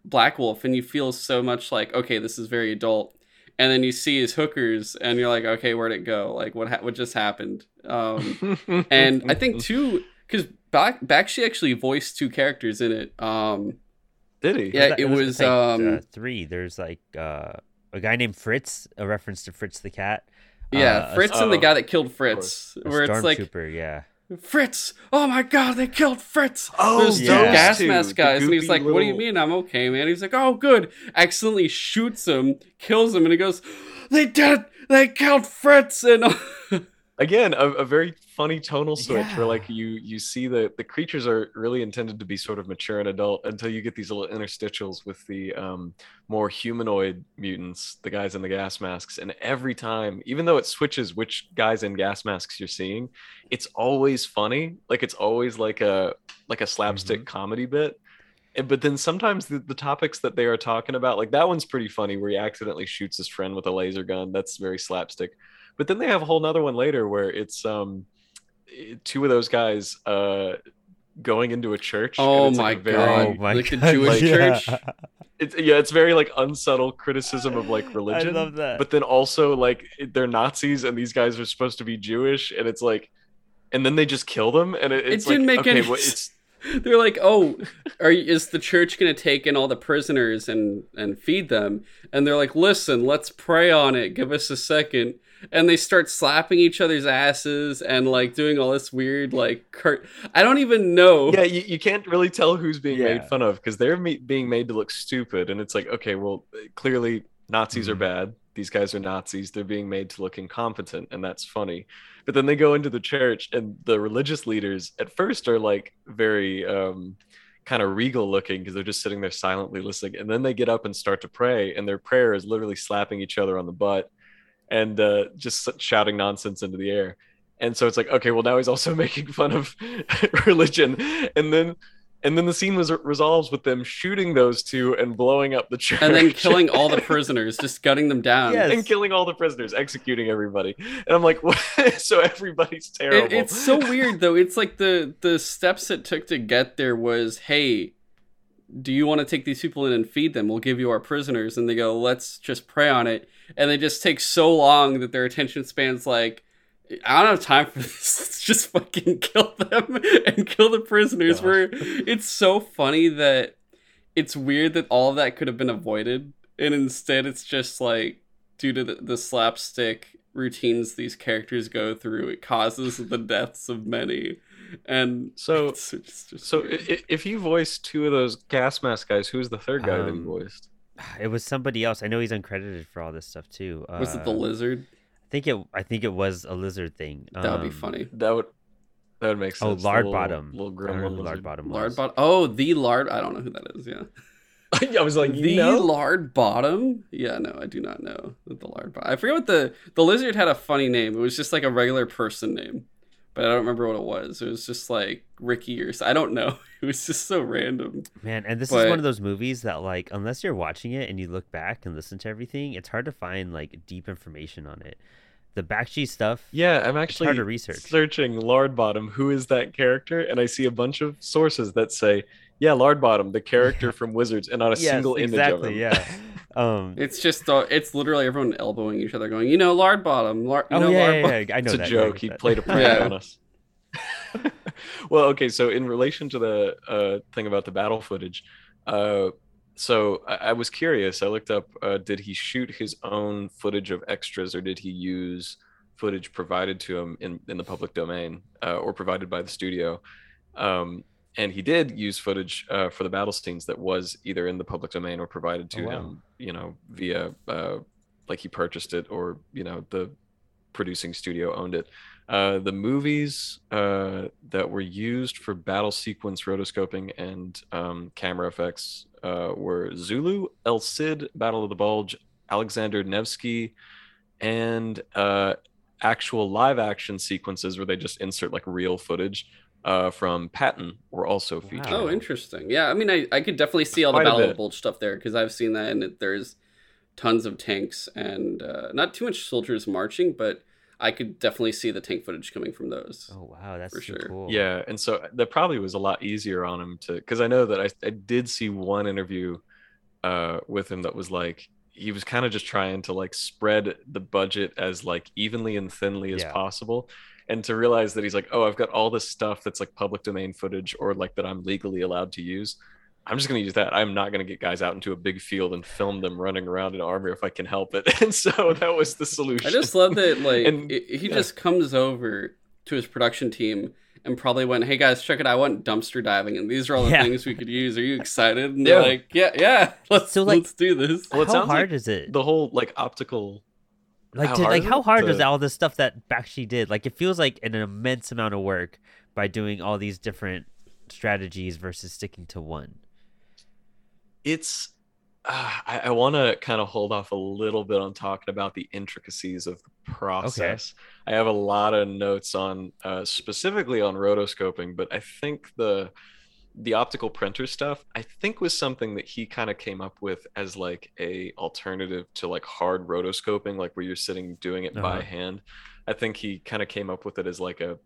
Black Wolf, and you feel so much like, okay, this is very adult. And then you see his hookers, and you're like, okay, where'd it go? Like, what just happened? And I think, too, because Bakshi actually voiced two characters in it. Did he? Yeah, it was three. There's, like, a guy named Fritz, a reference to Fritz the Cat. Yeah, Fritz and the guy that killed Fritz. Where it's like, Stormtrooper, Fritz! Oh my god, they killed Fritz! Oh, those gas mask guys. And he's like, what do you mean? I'm okay, man. He's like, oh, good. Accidentally shoots him, kills him, and he goes, they did it! They killed Fritz! And again, a very funny tonal switch, yeah, where like you see the creatures are really intended to be sort of mature and adult until you get these little interstitials with the more humanoid mutants, the guys in the gas masks. And every time, even though it switches which guys in gas masks you're seeing, it's always funny. Like it's always like a slapstick comedy bit. But then sometimes the topics that they are talking about, like that one's pretty funny where he accidentally shoots his friend with a laser gun. That's very slapstick. But then they have a whole nother one later where it's two of those guys going into a church. Oh, my, like a very, oh my like God. Like a Jewish church. It's very like unsubtle criticism of like religion. I love that. But then also like they're Nazis and these guys are supposed to be Jewish. And it's like, and then they just kill them. And it's didn't like, make okay, any well, it's. They're like, oh, is the church going to take in all the prisoners and feed them? And they're like, listen, let's pray on it. Give us a second. And they start slapping each other's asses and like doing all this weird like I don't even know. Yeah, you can't really tell who's being made fun of because they're being made to look stupid. And it's like, okay, well, clearly Nazis are bad. These guys are Nazis. They're being made to look incompetent, and that's funny. But then they go into the church, and the religious leaders at first are like very kind of regal looking because they're just sitting there silently listening. And then they get up and start to pray, and their prayer is literally slapping each other on the butt and just shouting nonsense into the air. And so it's like, okay, well, now he's also making fun of religion. And then the scene resolves with them shooting those two and blowing up the church. And then killing all the prisoners, just gutting them down. Yes. And killing all the prisoners, executing everybody. And I'm like, what? So everybody's terrible. It's so weird, though. It's like the steps it took to get there was, hey, do you want to take these people in and feed them? We'll give you our prisoners. And they go, let's just pray on it. And they just take so long that their attention span's like, I don't have time for this. Just fucking kill them and kill the prisoners. Where it's so funny that it's weird that all of that could have been avoided. And instead it's just like due to the slapstick routines these characters go through, it causes the deaths of many. And so so weird. If you voiced two of those gas mask guys, who's the third guy that you voiced? It was somebody else. I know he's uncredited for all this stuff too. Was it the lizard? I think it was a lizard thing. That would be funny. That would make sense. Oh, Lardbottom. Lardbottom. Oh, the Lard. I don't know who that is. Yeah. I was like, the Lardbottom. Yeah, no, I do not know the Lardbottom. I forget what the lizard had a funny name. It was just like a regular person name, but I don't remember what it was. It was just like Ricky or I don't know. It was just so random. Man, and this is one of those movies that like unless you're watching it and you look back and listen to everything, it's hard to find like deep information on it. The Bakshi stuff. Yeah, I'm actually hard to research. Searching Lardbottom, who is that character? And I see a bunch of sources that say, yeah, Lardbottom, the character from Wizards, and not a single image of him. Yeah. It's just it's literally everyone elbowing each other going, you know, Lardbottom. Lardbottom. I know it's a joke. He played a prank on us. Well, okay, so in relation to the thing about the battle footage, so I was curious. I looked up, did he shoot his own footage of extras or did he use footage provided to him in the public domain or provided by the studio? And he did use footage for the battle scenes that was either in the public domain or provided to him, you know, via like he purchased it or, you know, the producing studio owned it. The movies that were used for battle sequence rotoscoping and camera effects were Zulu, El Cid, Battle of the Bulge, Alexander Nevsky, and actual live action sequences where they just insert like real footage from Patton were also featured. Oh, interesting. Yeah, I mean, I could definitely see all the Battle of the Bulge stuff there because I've seen that and there's tons of tanks and not too much soldiers marching, but I could definitely see the tank footage coming from those. Oh, wow. That's cool. Yeah. And so that probably was a lot easier on him to, because I know that I did see one interview with him that was like, he was kind of just trying to like spread the budget as like evenly and thinly as possible. And to realize that he's like, oh, I've got all this stuff that's like public domain footage or like that I'm legally allowed to use. I'm just going to use that. I'm not going to get guys out into a big field and film them running around in armor if I can help it. And so that was the solution. I just love that like he just comes over to his production team and probably went, hey guys, check it. I want dumpster diving and these are all the things we could use. Are you excited? And they're like, yeah, let's do this. Well, how hard is it? The whole like optical How hard was all this stuff that Bakshi did? Like, it feels like an immense amount of work by doing all these different strategies versus sticking to one. It's I want to kind of hold off a little bit on talking about the intricacies of the process. Okay. I have a lot of notes on specifically on rotoscoping, but I think the optical printer stuff, I think, was something that he kind of came up with as like a alternative to like hard rotoscoping, like where you're sitting doing it by hand. I think he kind of came up with it as like a,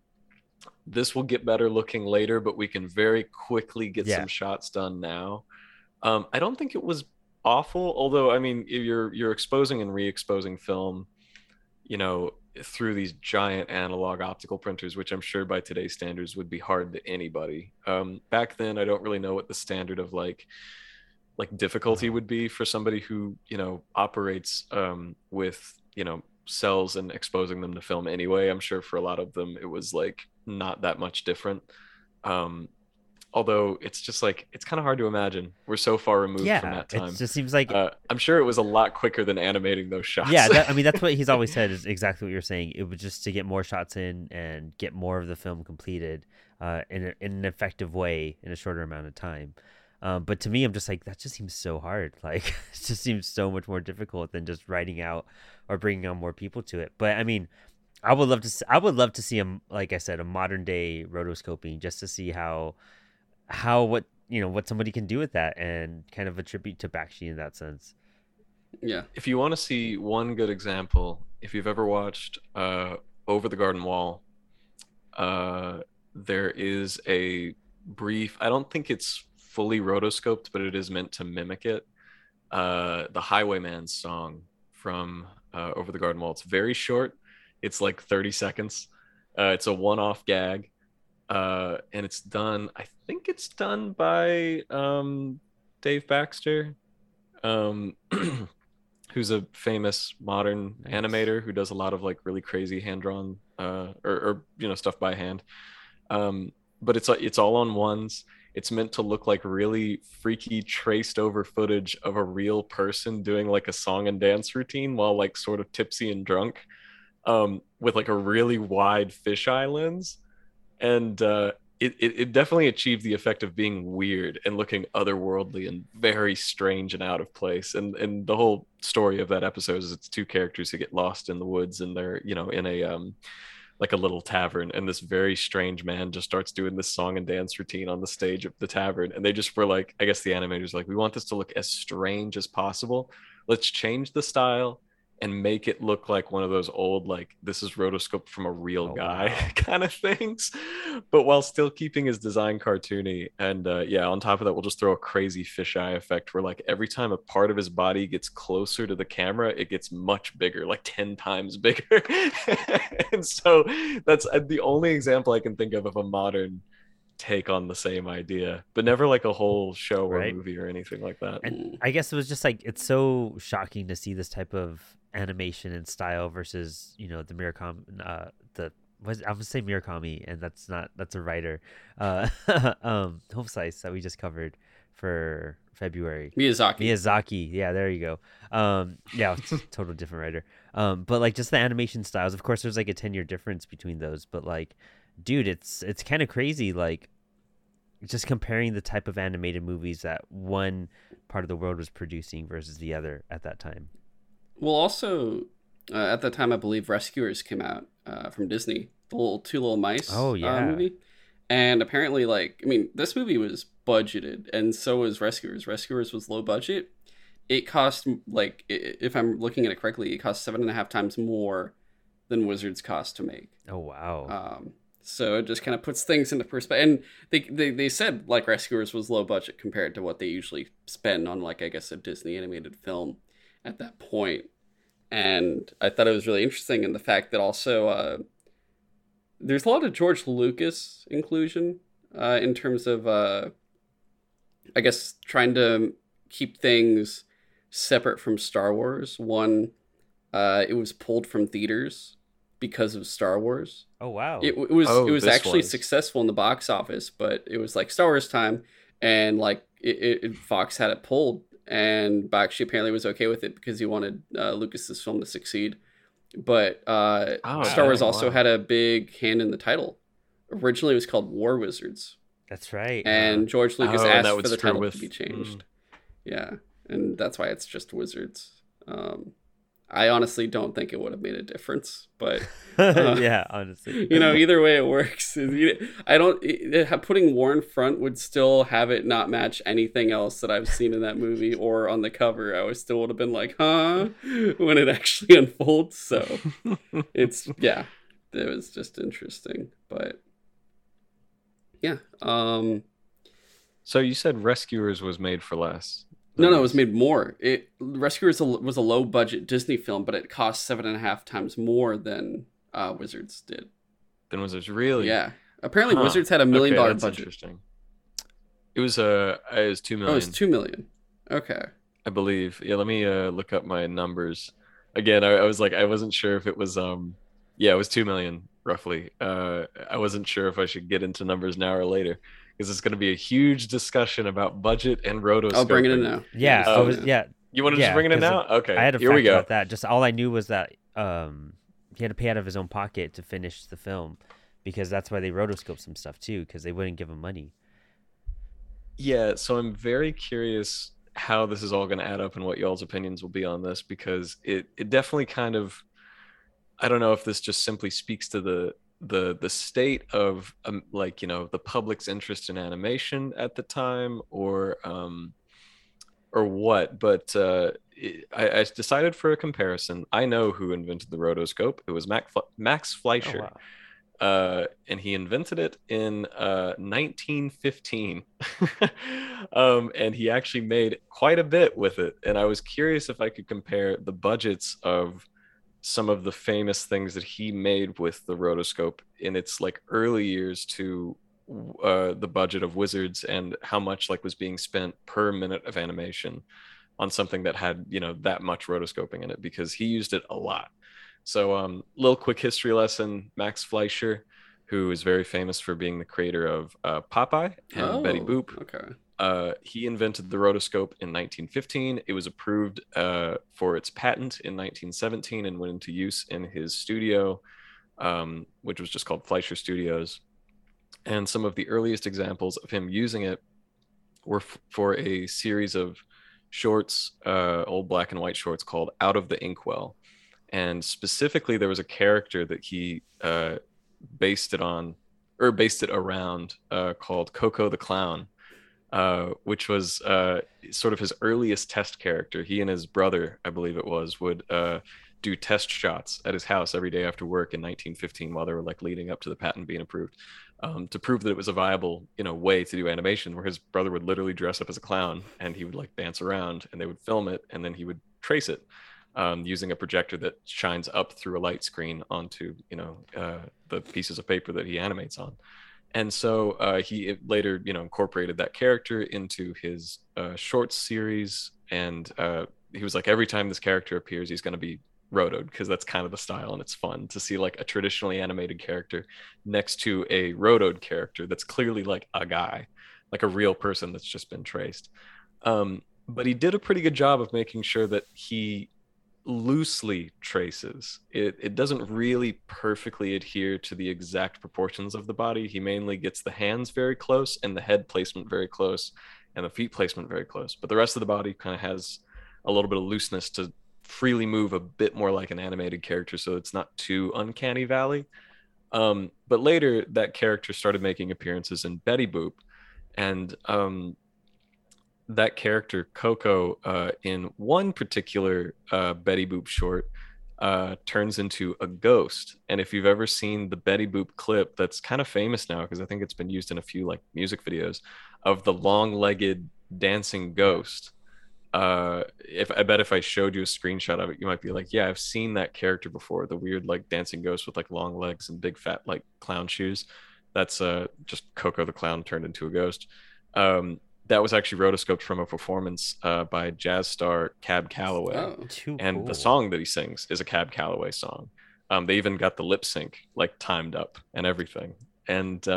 this will get better looking later, but we can very quickly get some shots done now. I don't think it was awful, although I mean, you're exposing and re-exposing film, you know, through these giant analog optical printers, which I'm sure by today's standards would be hard to anybody. Back then, I don't really know what the standard of like difficulty would be for somebody who, you know, operates with, you know, cells and exposing them to film anyway. I'm sure for a lot of them, it was like not that much different. Although it's just like, it's kind of hard to imagine. We're so far removed from that time. It just seems like... I'm sure it was a lot quicker than animating those shots. Yeah, I mean, that's what he's always said is exactly what you're saying. It was just to get more shots in and get more of the film completed in an effective way in a shorter amount of time. But to me, I'm just like, that just seems so hard. Like, it just seems so much more difficult than just writing out or bringing on more people to it. But I mean... I would love to see him, like I said, a modern day rotoscoping, just to see what somebody can do with that, and kind of attribute to Bakshi in that sense. Yeah. If you want to see one good example, if you've ever watched Over the Garden Wall, there is a brief, I don't think it's fully rotoscoped, but it is meant to mimic it. The Highwayman's song from Over the Garden Wall. It's very short. It's like 30 seconds. It's a one-off gag. And it's done, I think it's done by Dave Baxter, who's a famous modern animator who does a lot of like really crazy hand-drawn or stuff by hand. But it's all on ones. It's meant to look like really freaky traced over footage of a real person doing like a song and dance routine while like sort of tipsy and drunk. With like a really wide fisheye lens, and it definitely achieved the effect of being weird and looking otherworldly and very strange and out of place. And the whole story of that episode is it's two characters who get lost in the woods, and they're, you know, in a like a little tavern, and this very strange man just starts doing this song and dance routine on the stage of the tavern, and they just were like, I guess the animators were like, we want this to look as strange as possible. Let's change the style and make it look like one of those old, like, this is rotoscoped from a real guy kind of things, but while still keeping his design cartoony. And on top of that, we'll just throw a crazy fisheye effect where like every time a part of his body gets closer to the camera, it gets much bigger, like 10 times bigger. And so that's the only example I can think of a modern take on the same idea, but never like a whole show or movie or anything like that. And I guess it was just like, it's so shocking to see this type of animation and style versus, you know, the Murakami I would say Murakami, and that's a writer, Home Slice that we just covered for February. Miyazaki. Yeah, there you go. It's a total different writer. But like just the animation styles, of course there's like a 10-year difference between those, but like, dude, it's kind of crazy, like just comparing the type of animated movies that one part of the world was producing versus the other at that time. Well, also at that time, I believe Rescuers came out from Disney, the two little mice movie, and apparently, like, I mean, this movie was budgeted, and so was Rescuers. Rescuers was low budget. It cost, like, if I'm looking at it correctly, it cost 7.5 times more than Wizards cost to make. Oh wow! So it just kind of puts things into perspective. And they said, like, Rescuers was low budget compared to what they usually spend on, like, I guess, a Disney animated film at that point. And I thought it was really interesting in the fact that also there's a lot of George Lucas inclusion in terms of, I guess, trying to keep things separate from Star Wars. One, it was pulled from theaters because of Star Wars. Oh wow! It was actually successful in the box office, but it was like Star Wars time, and like Fox had it pulled, and Bakshi apparently was okay with it because he wanted Lucas's film to succeed. But Star Wars also had a big hand in the title. Originally, it was called War Wizards. That's right. And George Lucas asked for the title to be changed. Yeah, and that's why it's just Wizards. I honestly don't think it would have made a difference, but yeah, honestly, you know, either way it works. I don't. Putting war in front would still have it not match anything else that I've seen in that movie or on the cover. I still would have been like, huh, when it actually unfolds. So it's it was just interesting, but yeah. So you said Rescuers was made for less. No, it was made more. Rescuers was a low-budget Disney film, but it cost 7.5 times more than Wizards did. Than Wizards, really? Yeah. Apparently, Wizards had $1 million budget. Interesting. It was $2 million. Oh, it was $2 million. Okay. I believe. Yeah. Let me look up my numbers. Again, I was like, I wasn't sure if it was. Yeah, it was $2 million roughly. I wasn't sure if I should get into numbers now or later. Because it's going to be a huge discussion about budget and rotoscoping. I'll bring it in now. Yeah. You want to just bring it in now? Okay. I had to fact about that. Just all I knew was that he had to pay out of his own pocket to finish the film, because that's why they rotoscoped some stuff too, because they wouldn't give him money. Yeah. So I'm very curious how this is all going to add up and what y'all's opinions will be on this, because it definitely kind of, I don't know if this just simply speaks to the state of the public's interest in animation at the time or what, but I decided for a comparison. I know who invented the rotoscope. It was Max Fleischer. Oh, wow. And he invented it in 1915. And he actually made quite a bit with it, and I was curious if I could compare the budgets of some of the famous things that he made with the rotoscope in its early years to the budget of Wizards, and how much was being spent per minute of animation on something that had that much rotoscoping in it, because he used it a lot. So little quick history lesson. Max Fleischer, who is very famous for being the creator of Popeye and Betty Boop. Okay. He invented the rotoscope in 1915. It was approved for its patent in 1917 and went into use in his studio, which was just called Fleischer Studios. And some of the earliest examples of him using it were for a series of shorts, old black and white shorts called Out of the Inkwell. And specifically, there was a character that he based it around called Coco the Clown. Which was sort of his earliest test character. He and his brother, I believe it was, would do test shots at his house every day after work in 1915 while they were leading up to the patent being approved, to prove that it was a viable way to do animation, where his brother would literally dress up as a clown and he would dance around, and they would film it, and then he would trace it using a projector that shines up through a light screen onto the pieces of paper that he animates on. And so he later, incorporated that character into his shorts series. And he was every time this character appears, he's going to be rotoed, because that's kind of the style. And it's fun to see a traditionally animated character next to a rotoed character that's clearly a guy, a real person that's just been traced. But he did a pretty good job of making sure that he loosely traces it. It doesn't really perfectly adhere to the exact proportions of the body. He mainly gets the hands very close, and the head placement very close, and the feet placement very close, but the rest of the body kind of has a little bit of looseness to freely move a bit more like an animated character, so it's not too uncanny valley. But later that character started making appearances in Betty Boop, and that character Coco, in one particular Betty Boop short, turns into a ghost. And if you've ever seen the Betty Boop clip, that's kind of famous now because I think it's been used in a few music videos, of the long-legged dancing ghost. If I showed you a screenshot of it, you might be like, yeah, I've seen that character before, the weird dancing ghost with long legs and big fat clown shoes. That's just Coco the Clown turned into a ghost. That was actually rotoscoped from a performance by jazz star Cab Calloway. Cool. The song that he sings is a Cab Calloway song. They even got the lip sync timed up and everything. And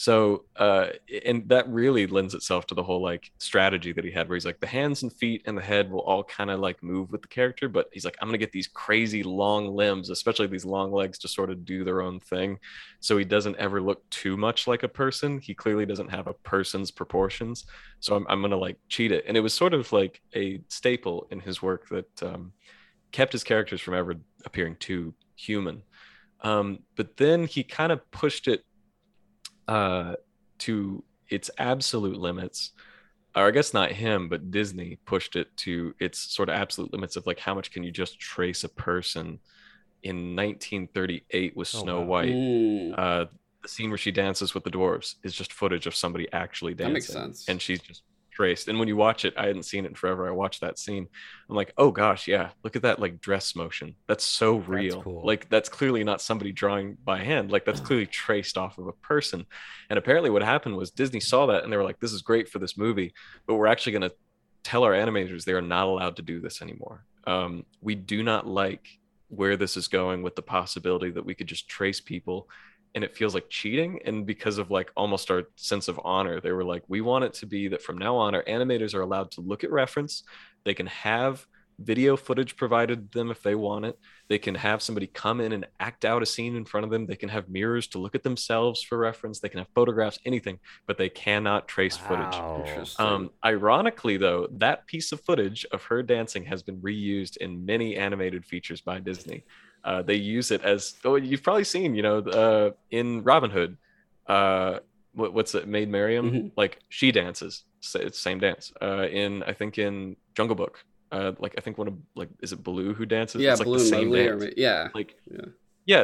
So, and that really lends itself to the whole like strategy that he had, where he's like, the hands and feet and the head will all kind of like move with the character, but he's like, I'm going to get these crazy long limbs, especially these long legs, to sort of do their own thing. So he doesn't ever look too much like a person. He clearly doesn't have a person's proportions. So I'm going to like cheat it. And it was sort of like a staple in his work that kept his characters from ever appearing too human. But then he kind of pushed it to its absolute limits, or I guess not him, but Disney pushed it to its sort of absolute limits of like, how much can you just trace a person? In 1938 with Snow White, the scene where she dances with the dwarves is just footage of somebody actually dancing. That makes sense. And she's just traced. And when you watch it, I hadn't seen it in forever. I watched that scene. I'm like, oh gosh, yeah, look at that like dress motion. That's so real. That's cool. Like that's clearly not somebody drawing by hand. Like that's clearly traced off of a person. And apparently what happened was Disney saw that and they were like, this is great for this movie, but we're actually going to tell our animators they are not allowed to do this anymore. We do not like where this is going with the possibility that we could just trace people, and it feels like cheating. And because of like almost our sense of honor, they were like, we want it to be that from now on our animators are allowed to look at reference. They can have video footage provided them if they want it. They can have somebody come in and act out a scene in front of them. They can have mirrors to look at themselves for reference. They can have photographs, anything, but they cannot trace footage. Interesting. Ironically, though, that piece of footage of her dancing has been reused in many animated features by Disney. They use it as, you've probably seen, in Robin Hood, what's it, Maid Marian? Mm-hmm. Like she dances, it's same dance. In Jungle Book. Is it Baloo who dances? Yeah, it's like Baloo, the same dance.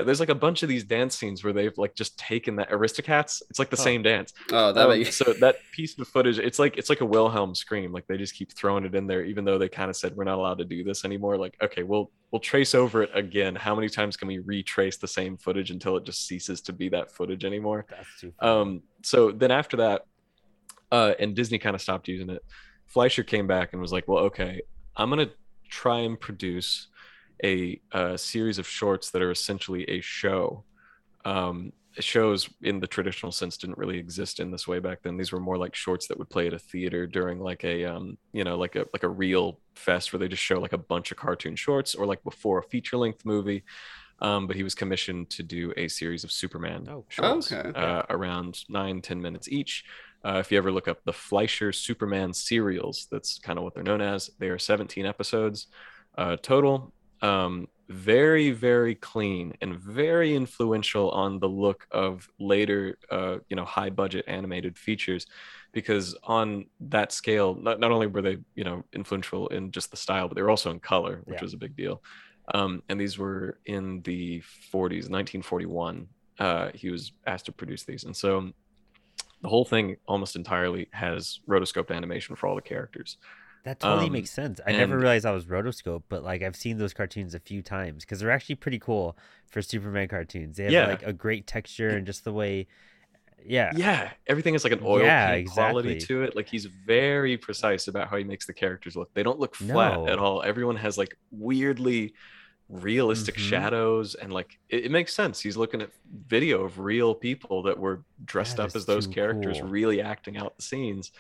There's like a bunch of these dance scenes where they've like just taken that. Aristocats, it's like the same dance. So that piece of footage, it's like a Wilhelm scream. Like they just keep throwing it in there, even though they kind of said we're not allowed to do this anymore. Like, okay, we'll trace over it again. How many times can we retrace the same footage until it just ceases to be that footage anymore? That's too funny. So then after that, and Disney kind of stopped using it. Fleischer came back and was like, well, okay, I'm going to try and produce a series of shorts that are essentially a show. Shows in the traditional sense didn't really exist in this way back then. These were more like shorts that would play at a theater during like a, like a real fest where they just show like a bunch of cartoon shorts, or like before a feature length movie. But he was commissioned to do a series of Superman shorts, around 9-10 minutes each. If you ever look up the Fleischer Superman serials, that's kind of what they're known as. They are 17 episodes total. Very, very clean and very influential on the look of later, high budget animated features, because on that scale, not only were they, influential in just the style, but they were also in color, which was a big deal. And these were in the 40s, 1941. He was asked to produce these. And so the whole thing almost entirely has rotoscoped animation for all the characters. That totally makes sense. I never realized I was rotoscoped, but like I've seen those cartoons a few times because they're actually pretty cool for Superman cartoons. They have like a great texture and just the way. Yeah. Everything is like an oil paint quality to it. Like he's very precise about how he makes the characters look. They don't look flat at all. Everyone has like weirdly realistic shadows, and like it makes sense. He's looking at video of real people that were dressed up as those characters, really acting out the scenes.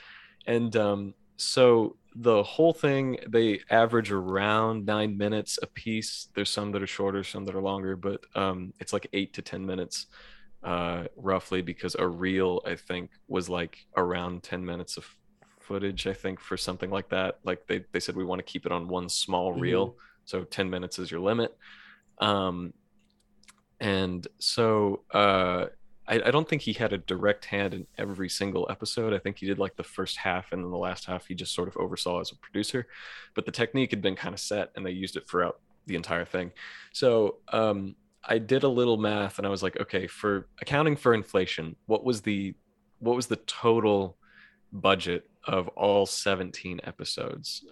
And so the whole thing, they average around 9 minutes a piece. There's some that are shorter, some that are longer, but it's like 8 to 10 minutes roughly, because a reel I think was like around 10 minutes of footage, I think, for something like that. Like they said, we want to keep it on one small reel. So 10 minutes is your limit. And so I don't think he had a direct hand in every single episode. I think he did like the first half, and then the last half he just sort of oversaw as a producer. But the technique had been kind of set, and they used it throughout the entire thing. So I did a little math, and I was like, okay, for accounting for inflation, what was the total budget of all 17 episodes?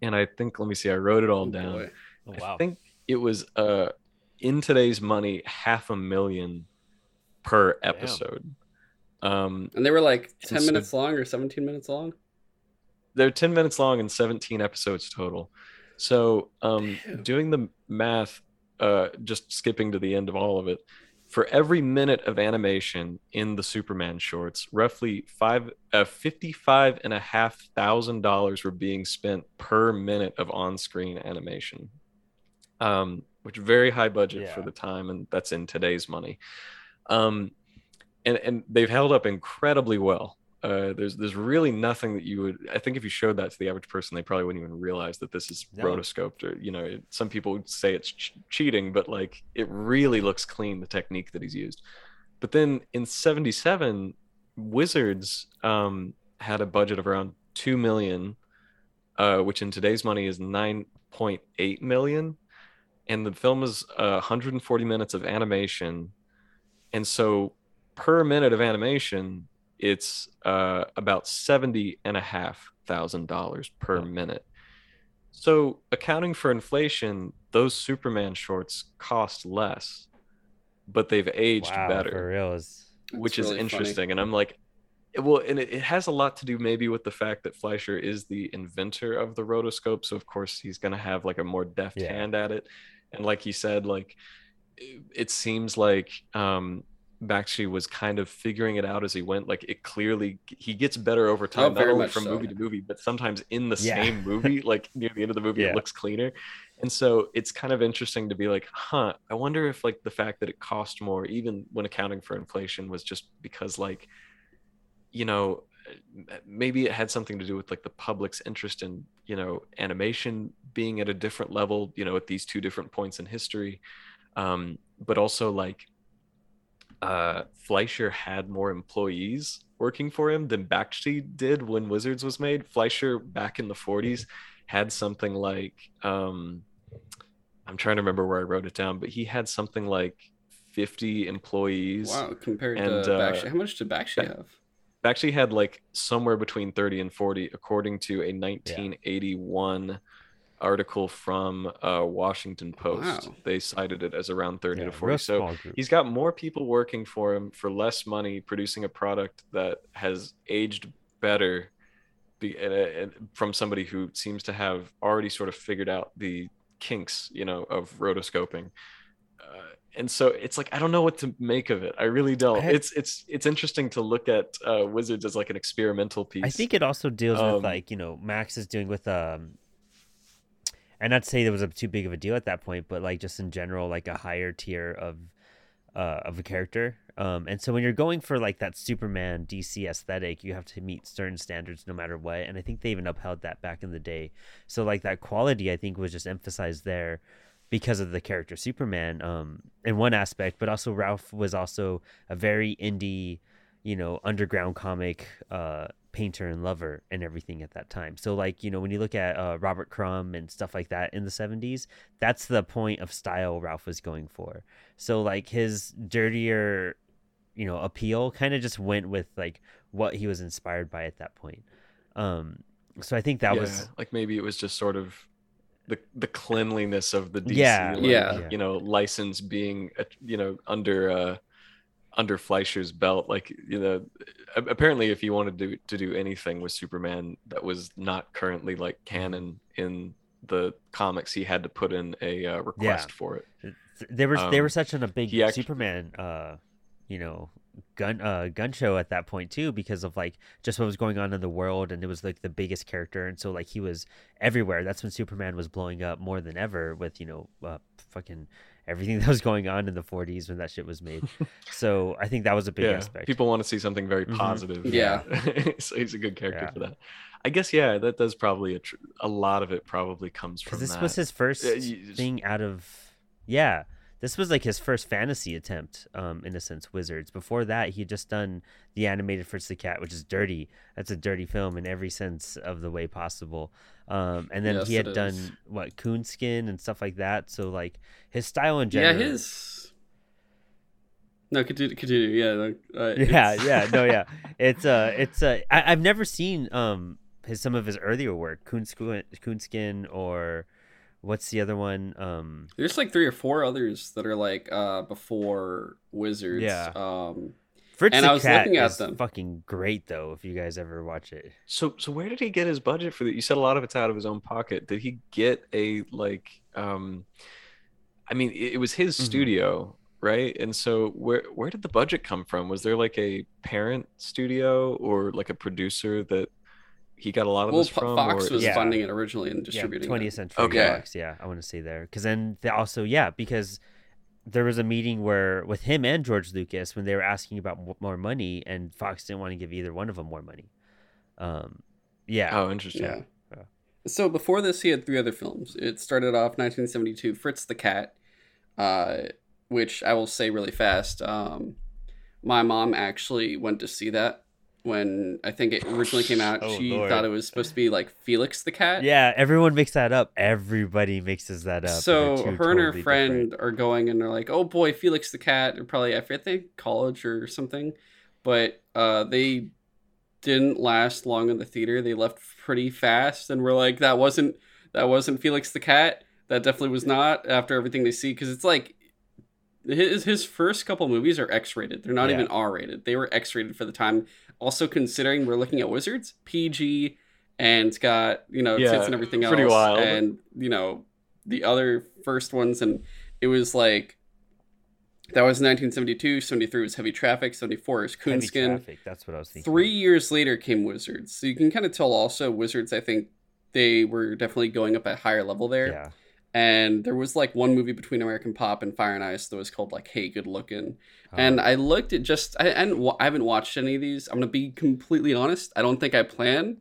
And I think, let me see, I wrote it all down. Oh, wow. I think it was, in today's money, $500,000 per episode. And they were like 10 minutes long or 17 minutes long? They're 10 minutes long and 17 episodes total. So doing the math, just skipping to the end of all of it, For every minute of animation in the Superman shorts, roughly $55,500 were being spent per minute of on-screen animation, which very high budget for the time, and that's in today's money. And they've held up incredibly well. There's really nothing that you would, I think if you showed that to the average person, they probably wouldn't even realize that this is rotoscoped, or, you know, some people would say it's cheating, but like it really looks clean, the technique that he's used. But then in 77, Wizards had a budget of around $2 million, which in today's money is $9.8 million. And the film is 140 minutes of animation. And so per minute of animation, it's about $70,500 per minute. So accounting for inflation, those Superman shorts cost less, but they've aged better, for real, which is really interesting. Funny. And I'm like, well, and it has a lot to do maybe with the fact that Fleischer is the inventor of the rotoscope. So of course he's going to have like a more deft hand at it. And like he said, like it seems like, Bakshi was kind of figuring it out as he went. Like it clearly, he gets better over time, not only from movie to movie, but sometimes in the same movie, like near the end of the movie, it looks cleaner. And so it's kind of interesting to be like, huh, I wonder if like the fact that it cost more, even when accounting for inflation, was just because like, you know, maybe it had something to do with like the public's interest in, you know, animation being at a different level, you know, at these two different points in history. But also like, Fleischer had more employees working for him than Bakshi did when Wizards was made. Fleischer back in the 40s had something like, I'm trying to remember where I wrote it down, but he had something like 50 employees. Wow, compared to Bakshi. How much did Bakshi have? Bakshi had like somewhere between 30 and 40, according to a 1981 article from Washington Post. Wow. They cited it as around 30 to 40. So he's got more people working for him for less money, producing a product that has aged better from somebody who seems to have already sort of figured out the kinks, you know, of rotoscoping. And so it's like, I don't know what to make of it. I really don't. It's interesting to look at Wizards as like an experimental piece. I think it also deals with like, you know, Max is doing with and not to say there was too big of a deal at that point, but like just in general, like a higher tier of a character. And so when you're going for like that Superman DC aesthetic, you have to meet certain standards no matter what. And I think they even upheld that back in the day. So like that quality, I think, was just emphasized there because of the character Superman in one aspect. But also Ralph was also a very indie, you know, underground comic painter and lover and everything at that time. So like, you know, when you look at Robert Crumb and stuff like that in the 70s, that's the point of style Ralph was going for. So like his dirtier, you know, appeal kind of just went with like what he was inspired by at that point. So I think that was like, maybe it was just sort of the cleanliness of the DC, you know, license being, you know, under Fleischer's belt. Like, you know, apparently if you wanted to do anything with Superman that was not currently like canon in the comics, he had to put in a request for it. They were such a big Superman you know, gun show at that point too, because of like just what was going on in the world, and it was like the biggest character, and so like he was everywhere. That's when Superman was blowing up more than ever with, you know, fucking everything that was going on in the 40s when that shit was made. So I think that was a big aspect. People want to see something very positive. So he's a good character for that, I guess. That does probably a lot of it probably comes from this. Was his first thing out of this was like his first fantasy attempt, in a sense, Wizards. Before that, he had just done the animated Fritz the Cat, which is dirty. That's a dirty film in every sense of the way possible. And then he had done, Coonskin and stuff like that. So, like, his style in general. No, continue. I've never seen some of his earlier work, Coonskin or... What's the other one? There's like three or four others that are like before Wizards. Fritz and the I was Cat looking at is them. Fucking great though, if you guys ever watch it. So where did he get his budget for that? You said a lot of it's out of his own pocket. Did he get a like? I mean, it was his studio, right? And so where did the budget come from? Was there like a parent studio or like a producer that he got a lot of this from? Fox was funding it originally and distributing 20th Century Fox, I want to see there. Because then they also, because there was a meeting where with him and George Lucas when they were asking about more money, and Fox didn't want to give either one of them more money. Oh, interesting. Yeah. So before this, he had three other films. It started off 1972, Fritz the Cat, which I will say really fast. My mom actually went to see that when I think it originally came out. She thought it was supposed to be like Felix the Cat. Yeah, everyone makes that up. Everybody mixes that up. So her and her friend are going and they're like, oh boy, Felix the Cat. They're probably, I think, college or something. But they didn't last long in the theater. They left pretty fast and we're like, that wasn't Felix the Cat. That definitely was not, after everything they see, because it's like his first couple movies are X-rated. They're not even R-rated. They were X-rated for the time. Also, considering we're looking at Wizards, PG, and it's got, tits and everything else. Pretty wild. And, the other first ones. And it was like, that was 1972. 73 was Heavy Traffic. 74 is Coonskin. Heavy Traffic, that's what I was thinking. 3 years later came Wizards. So you can kind of tell also Wizards, I think they were definitely going up at a higher level there. Yeah. And there was like one movie between American Pop and Fire and Ice that was called like Hey Good Looking. And I looked at I haven't watched any of these. I'm going to be completely honest. I don't think I plan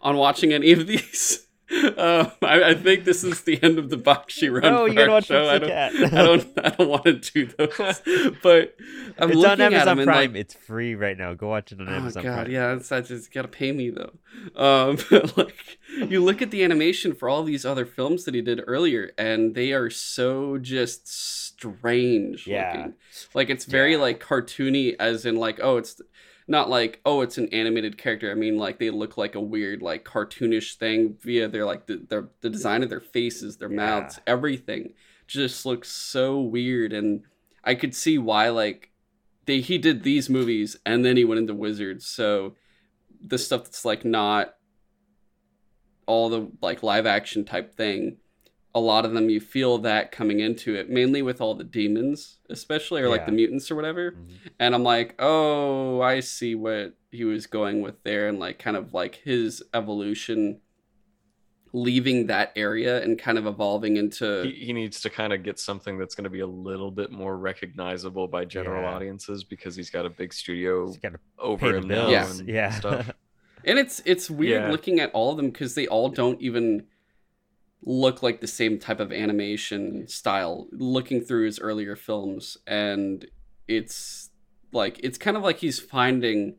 on watching any of these. I think this is the end of the Bakshi run. Oh, you're going to watch I don't want to do those. But I'm looking on Amazon Prime. It's free right now. Go watch it on Amazon Prime. Oh, God, yeah. It's, I just got to pay me, though. You look at the animation for all these other films that he did earlier, and they are so just strange looking. Like, it's very, like, cartoony, as in, like, not like, oh, it's an animated character. I mean, like, they look like a weird, like, cartoonish thing via their, like, the design of their faces, their mouths, everything just looks so weird. And I could see why, like, he did these movies and then he went into Wizards. So the stuff that's, like, not all the, like, live action type thing, a lot of them you feel that coming into it, mainly with all the demons, especially, or like the mutants or whatever. Mm-hmm. And I'm like, oh, I see what he was going with there, and like kind of like his evolution, leaving that area and kind of evolving into. He needs to kind of get something that's going to be a little bit more recognizable by general audiences, because he's got a big studio over him now and stuff. And it's weird looking at all of them, because they all don't even look like the same type of animation style looking through his earlier films. And it's like, it's kind of like he's finding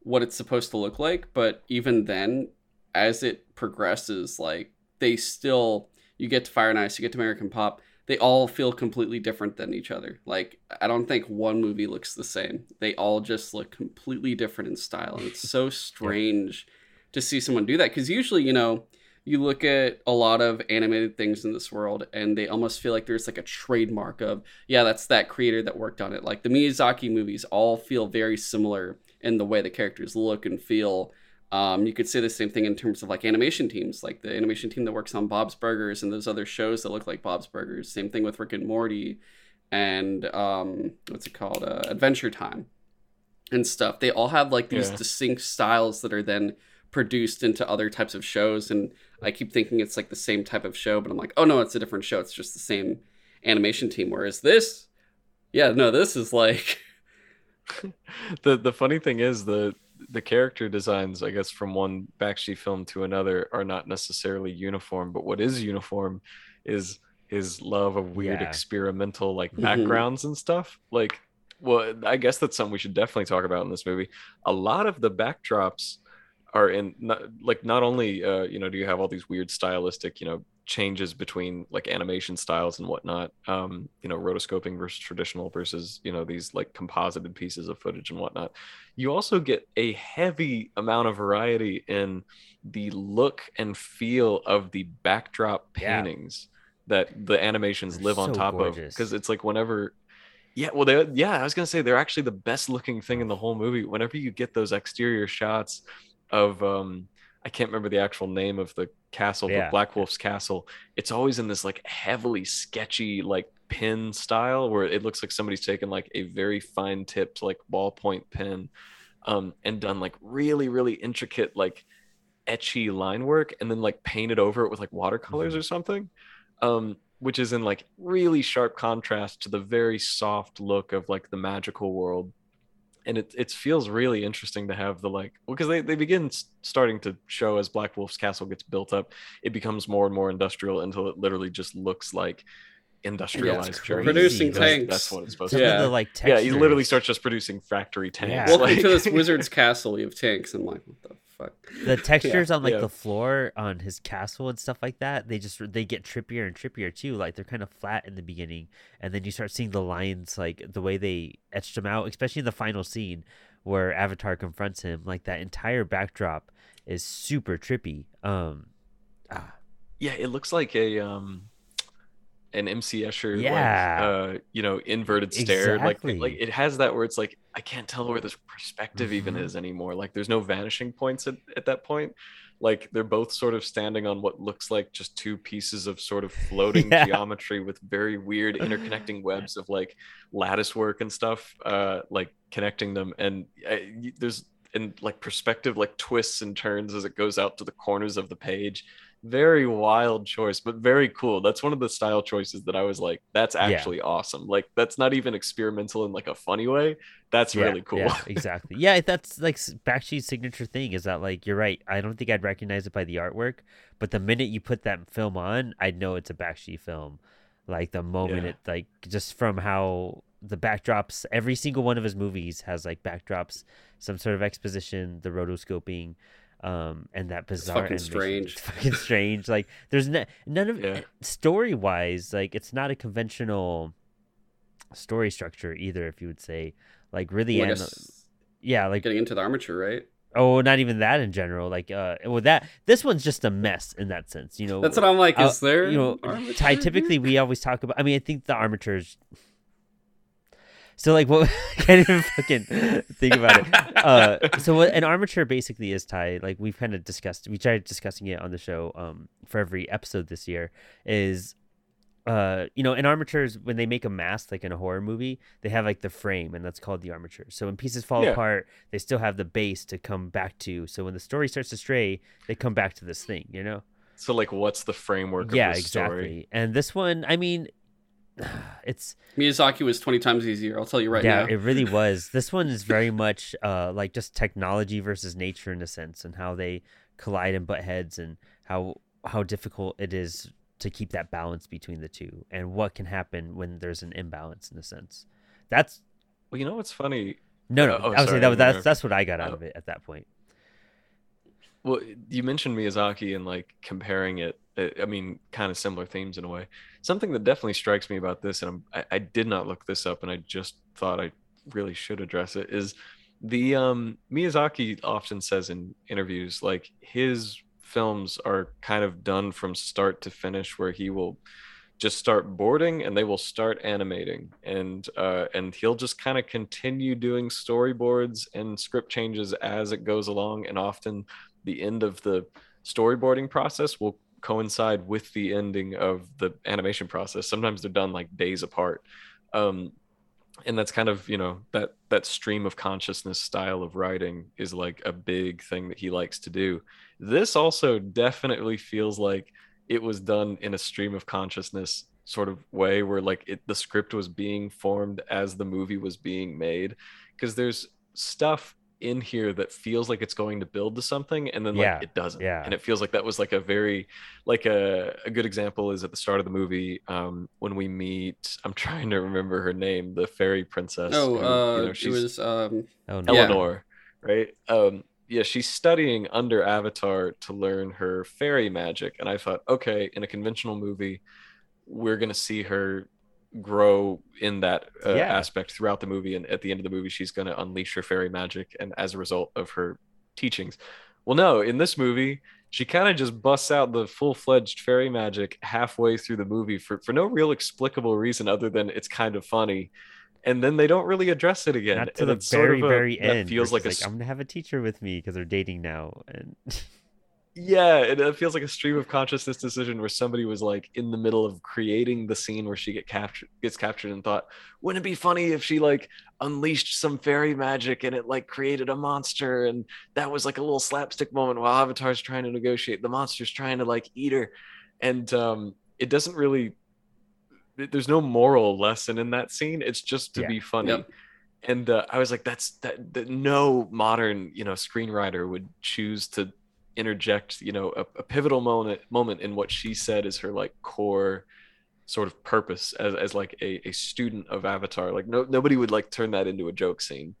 what it's supposed to look like. But even then, as it progresses, like you get to Fire and Ice, you get to American Pop, they all feel completely different than each other. Like, I don't think one movie looks the same. They all just look completely different in style. And it's so strange to see someone do that. 'Cause usually, you look at a lot of animated things in this world and they almost feel like there's like a trademark of, that's that creator that worked on it. Like the Miyazaki movies all feel very similar in the way the characters look and feel. You could say the same thing in terms of like animation teams, like the animation team that works on Bob's Burgers and those other shows that look like Bob's Burgers. Same thing with Rick and Morty and Adventure Time and stuff. They all have like these distinct styles that are then produced into other types of shows, and I keep thinking it's like the same type of show, but I'm like, oh no, it's a different show, it's just the same animation team. Whereas this this is like the funny thing is the character designs, I guess, from one Bakshi film to another are not necessarily uniform, but what is uniform is his love of weird experimental like backgrounds and stuff. Like, well, I guess that's something we should definitely talk about in this movie. A lot of the backdrops are in not only do you have all these weird stylistic changes between like animation styles and whatnot, rotoscoping versus traditional versus these like composited pieces of footage and whatnot, you also get a heavy amount of variety in the look and feel of the backdrop paintings that the animations live on top of, because it's like whenever I was gonna say they're actually the best looking thing in the whole movie. Whenever you get those exterior shots of I can't remember the actual name of the castle, but Black Wolf's castle, it's always in this like heavily sketchy like pen style where it looks like somebody's taken like a very fine tipped like ballpoint pen and done like really, really intricate like etchy line work and then like painted over it with like watercolors or something, which is in like really sharp contrast to the very soft look of like the magical world. And it feels really interesting to have the like, well, because they begin starting to show as Black Wolf's castle gets built up, it becomes more and more industrial until it literally just looks like industrialized journey. Producing tanks. That's what it's supposed to be. Yeah. He literally starts just producing factory tanks. Yeah. Welcome to this wizard's castle. You have tanks. I'm like, what the fuck? The textures on like the floor on his castle and stuff like that, they get trippier and trippier too. Like they're kind of flat in the beginning, and then you start seeing the lines, like the way they etched them out, especially in the final scene where Avatar confronts him. Like that entire backdrop is super trippy. Yeah, it looks like an MC Escher, inverted stare, like it has that where it's like I can't tell where this perspective even is anymore. Like there's no vanishing points at that point. Like they're both sort of standing on what looks like just two pieces of sort of floating geometry with very weird interconnecting webs of like lattice work and stuff, like connecting them. And there's perspective like twists and turns as it goes out to the corners of the page. Very wild choice, but very cool. That's one of the style choices that I was like, that's actually awesome. Like that's not even experimental in like a funny way. That's really cool. Yeah, exactly. Yeah, that's like Bakshi's signature thing, is that like, you're right, I don't think I'd recognize it by the artwork, but the minute you put that film on, I'd know it's a Bakshi film. Like the moment it, like, just from how the backdrops, every single one of his movies has like backdrops, some sort of exposition, the rotoscoping, and that bizarre it's fucking strange like there's none of story wise, like it's not a conventional story structure either, if you would say, like really like getting into the armature, right? Oh, not even that in general. Like, this one's just a mess in that sense, you know. That's what I'm like, is there, you know, armature? Ty, typically we always talk about, I mean, I think the armature's so like, what? I can't even fucking think about it. So what an armature basically is, Ty, like we've kind of discussed, we tried discussing it on the show for every episode this year, is, you know, an armature is when they make a mask, like in a horror movie, they have like the frame, and that's called the armature. So when pieces fall apart, they still have the base to come back to. So when the story starts to stray, they come back to this thing, you know? So like, what's the framework of the story? Yeah, exactly. And this one, I mean... it's Miyazaki was 20 times easier, I'll tell you right now. It really was. This one is very much like just technology versus nature in a sense, and how they collide and butt heads, and how difficult it is to keep that balance between the two, and what can happen when there's an imbalance in a sense. That's, well, you know what's funny? That's what I got out of it at that point. Well, you mentioned Miyazaki and like comparing it, I mean, kind of similar themes in a way. Something that definitely strikes me about this, and I did not look this up, and I just thought I really should address it, is the Miyazaki often says in interviews, like his films are kind of done from start to finish, where he will just start boarding and they will start animating, and he'll just kind of continue doing storyboards and script changes as it goes along, and often the end of the storyboarding process will coincide with the ending of the animation process. Sometimes they're done like days apart, and that's kind of, you know, that stream of consciousness style of writing is like a big thing that he likes to do. This also definitely feels like it was done in a stream of consciousness sort of way, where like the script was being formed as the movie was being made, because there's stuff in here that feels like it's going to build to something, and then like it doesn't, and it feels like that was like a very, like a good example is at the start of the movie, when we meet, I'm trying to remember her name, the fairy princess, she was Elinore, right? She's studying under Avatar to learn her fairy magic, and I thought, okay, in a conventional movie we're gonna see her grow in that aspect throughout the movie, and at the end of the movie she's going to unleash her fairy magic, and as a result of her teachings. Well, no, in this movie she kind of just busts out the full-fledged fairy magic halfway through the movie for no real explicable reason other than it's kind of funny, and then they don't really address it again. Not to the very, very end. It feels like I'm gonna have a teacher with me because they're dating now, and Yeah, it feels like a stream of consciousness decision where somebody was like in the middle of creating the scene where she gets captured and thought, wouldn't it be funny if she like unleashed some fairy magic and it like created a monster, and that was like a little slapstick moment while Avatar's trying to negotiate, the monster's trying to like eat her, and it doesn't really, there's no moral lesson in that scene, it's just to be funny. Yep. And I was like, that no modern, you know, screenwriter would choose to interject, you know, a pivotal moment in what she said is her like core sort of purpose as like a student of Avatar. Like nobody would like turn that into a joke scene,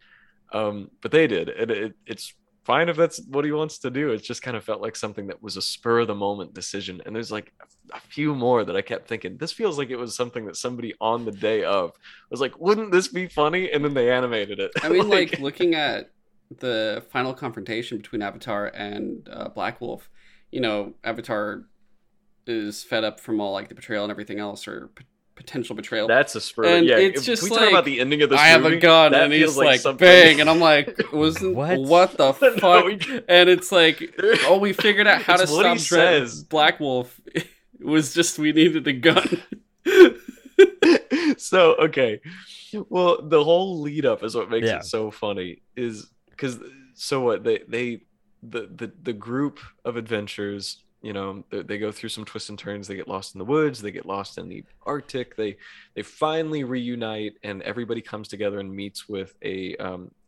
but they did. And it's fine if that's what he wants to do. It just kind of felt like something that was a spur of the moment decision. And there's like a few more that I kept thinking, this feels like it was something that somebody on the day of was like, wouldn't this be funny? And then they animated it. I mean, like looking at the final confrontation between Avatar and Black Wolf, you know, Avatar is fed up from all like the betrayal and everything else, or potential betrayal. That's a spur. And yeah, it's just, we like, talk about the ending of this I movie, have a gun, and he's like something. Bang, and I'm like, wasn't what the fuck? No. And it's like, oh, we figured out how to stop Black Wolf. It was just we needed a gun. So okay, well, the whole lead up is what makes it so funny. Is because so what the group of adventurers, you know, they go through some twists and turns, they get lost in the woods, they get lost in the Arctic, they finally reunite, and everybody comes together and meets with a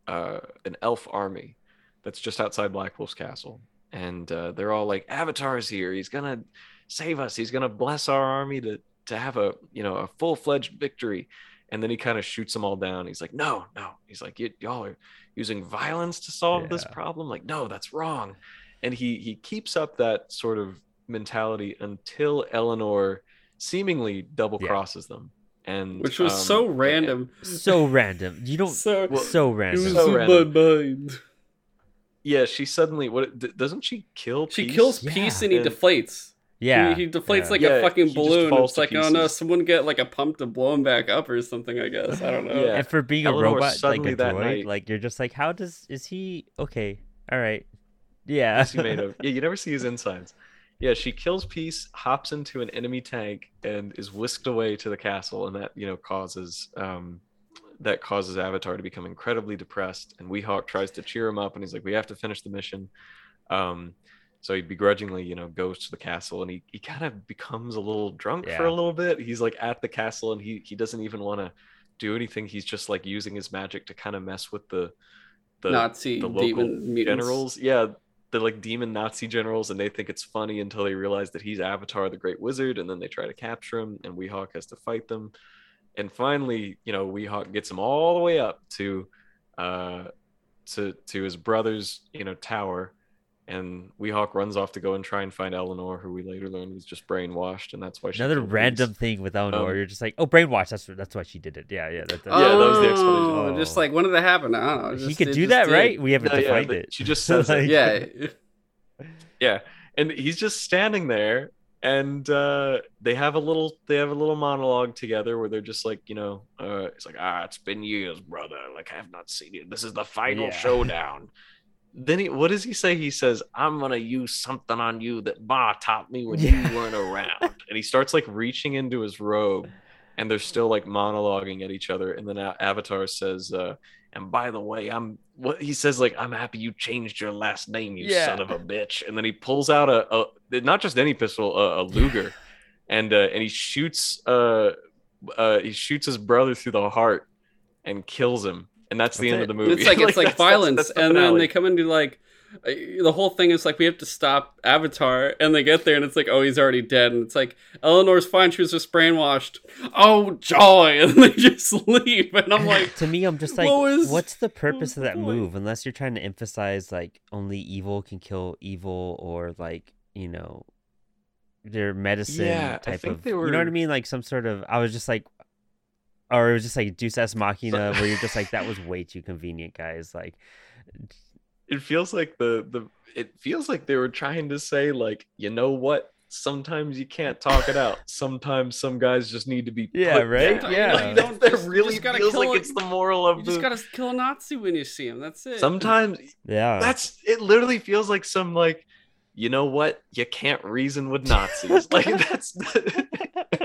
an elf army that's just outside Black Wolf's castle, and they're all like, Avatar's here, he's gonna save us, he's gonna bless our army to have a, you know, a full-fledged victory. And then he kind of shoots them all down. He's like, no. He's like, y'all are using violence to solve this problem. Like, no, that's wrong. And he keeps up that sort of mentality until Elinore seemingly double crosses them. And which was so random. So random. You don't. So random. It was so random. My mind. Yeah, she suddenly. What doesn't she kill? She Peace? Kills Peace, and he deflates. Yeah, he deflates like a fucking balloon. It's like, oh no, someone get like a pump to blow him back up or something, I guess. I don't know. Yeah. And for being a robot, like a droid, like you're just like, how does is he okay? All right, yeah. He made of? Yeah, you never see his insides. Yeah, she kills Peace, hops into an enemy tank, and is whisked away to the castle, and that, you know, causes Avatar to become incredibly depressed. And Weehawk tries to cheer him up, and he's like, "We have to finish the mission." So he begrudgingly, you know, goes to the castle, and he kind of becomes a little drunk for a little bit. He's like at the castle, and he doesn't even want to do anything. He's just like using his magic to kind of mess with the Nazi, the local demon generals. Yeah, the like demon Nazi generals, and they think it's funny until they realize that he's Avatar, the Great Wizard, and then they try to capture him, and Weehawk has to fight them. And finally, you know, Weehawk gets him all the way up to his brother's, you know, tower. And Weehawk runs off to go and try and find Elinore, who we later learn was just brainwashed, and that's why she another random thing with Elinore. You're just like, oh, brainwashed. That's why she did it. Yeah. That was the explanation. Oh. Just like, when did that happen? I don't know. He could do that, right? We haven't defined it. She just says, like, yeah. And he's just standing there, and they have a little monologue together where they're just like, you know, it's like, it's been years, brother. Like, I have not seen you. This is the final showdown. Then what does he say? He says, I'm going to use something on you that Ba taught me when you weren't around. And he starts like reaching into his robe, and they're still like monologuing at each other. And then Avatar says, and by the way, he says, like, I'm happy you changed your last name, you son of a bitch. And then he pulls out a not just any pistol, a Luger. And he shoots his brother through the heart and kills him. And that's the end of the movie. It's like violence. That's and then they come and do like, the whole thing is like, we have to stop Avatar. And they get there, and it's like, oh, he's already dead. And it's like, Eleanor's fine. She was just brainwashed. Oh, joy. And they just leave. And I'm like, to me, I'm just like, what's the purpose of that move? Unless you're trying to emphasize like only evil can kill evil, or like, you know, their medicine type I think of, they were, you know what I mean? Like some sort of, I was just like, or it was just like Deus Ex Machina, where you're just like, that was way too convenient, guys. Like, it feels like they were trying to say, like, you know what? Sometimes you can't talk it out. Sometimes some guys just need to be put down. Yeah. Like, that really feels like it's the moral of the. You just gotta kill a Nazi when you see him. That's it. Sometimes, yeah. It literally feels like some like. you know what? You can't reason with Nazis. Like that's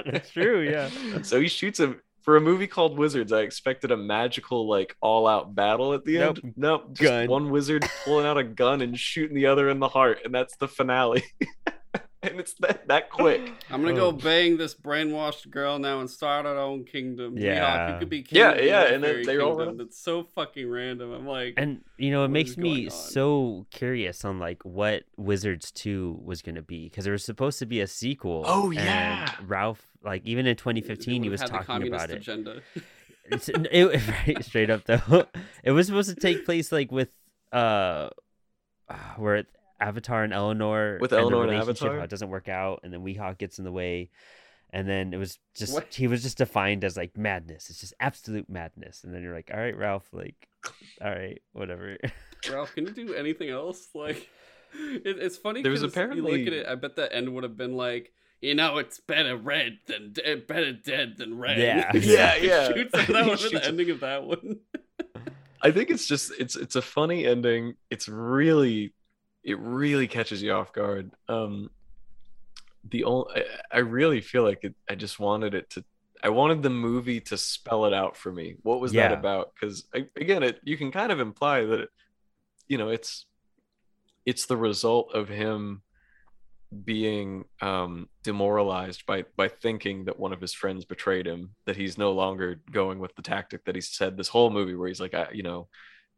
that's true, yeah. So he shoots him. For a movie called Wizards, I expected a magical, like, all-out battle at the end. Nope, just one wizard pulling out a gun and shooting the other in the heart, and that's the finale. And it's that quick. I'm gonna go bang this brainwashed girl now and start our own kingdom. Yeah, you could be king. Yeah, and they all run. It's so fucking random. I'm like, and you know, it makes me so curious on like what Wizards 2 was gonna be, because there was supposed to be a sequel. Oh yeah, and Ralph, like even in 2015, he was talking about it. Agenda. Right, straight up though, it was supposed to take place like with where Avatar and Elinore, with Elinore and Avatar, how it doesn't work out, and then Weehawk gets in the way, and then it was just he was just defined as like madness. It's just absolute madness, and then you're like, all right, Ralph, like, all right, whatever. Ralph, can you do anything else? Like, it's funny. There was apparently, you look at it, I bet the end would have been like, you know, it's better dead than red. Yeah, yeah, yeah. That would have been the ending of that one. I think it's just it's a funny ending. It's really. It really catches you off guard. I really feel like I just wanted it to. I wanted the movie to spell it out for me. What was that about? Because again, you can kind of imply that, it's the result of him being demoralized by thinking that one of his friends betrayed him. That he's no longer going with the tactic that he said this whole movie, where he's like,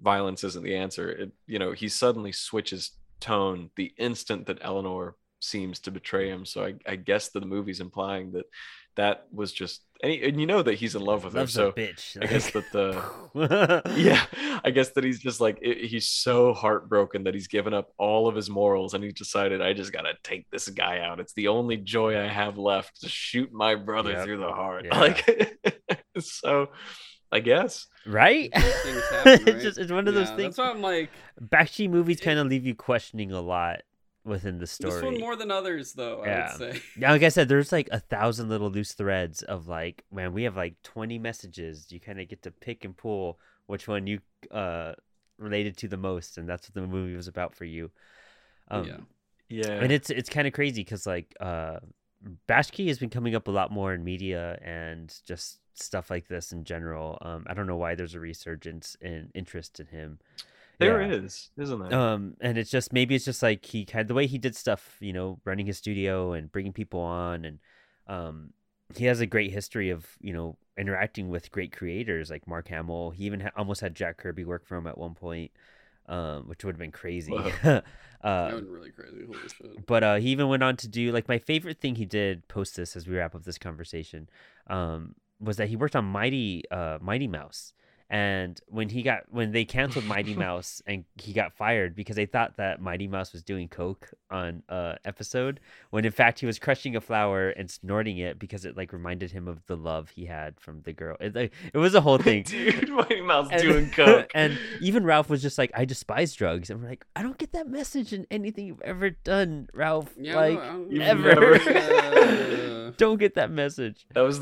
violence isn't the answer. He suddenly switches tone the instant that Elinore seems to betray him. So I guess that the movie's implying that was just, and you know that he's in love with her. So bitch. I guess that I guess that he's just like he's so heartbroken that he's given up all of his morals and he decided, I just gotta take this guy out. It's the only joy I have left, to shoot my brother through the heart. Yeah. Like so. I guess. Right? Things happen, right? It's one of those things. That's why I'm like, Bakshi movies kind of leave you questioning a lot within the story. This one more than others, though, I would say. Now, like I said, there's like 1,000 little loose threads of like, man, we have like 20 messages. You kind of get to pick and pull which one you related to the most, and that's what the movie was about for you. Yeah. And it's kind of crazy because like Bakshi has been coming up a lot more in media and just stuff like this in general. I don't know why there's a resurgence in interest in him. There is, isn't there? And it's just, maybe it's just like he had the way he did stuff, running his studio and bringing people on, and he has a great history of interacting with great creators like Mark Hamill. He even almost had Jack Kirby work for him at one point, which would have been crazy. That would be really crazy. Holy shit. But he even went on to do, like, my favorite thing he did post this as we wrap up this conversation, was that he worked on Mighty Mouse, and when they canceled Mighty Mouse and he got fired because they thought that Mighty Mouse was doing coke on episode, when in fact he was crushing a flower and snorting it because it like reminded him of the love he had from the girl. It was a whole thing. Dude, Mighty Mouse doing coke. And even Ralph was just like, I despise drugs, and we're like, I don't get that message in anything you've ever done, Ralph. Ever. Don't get that message. That was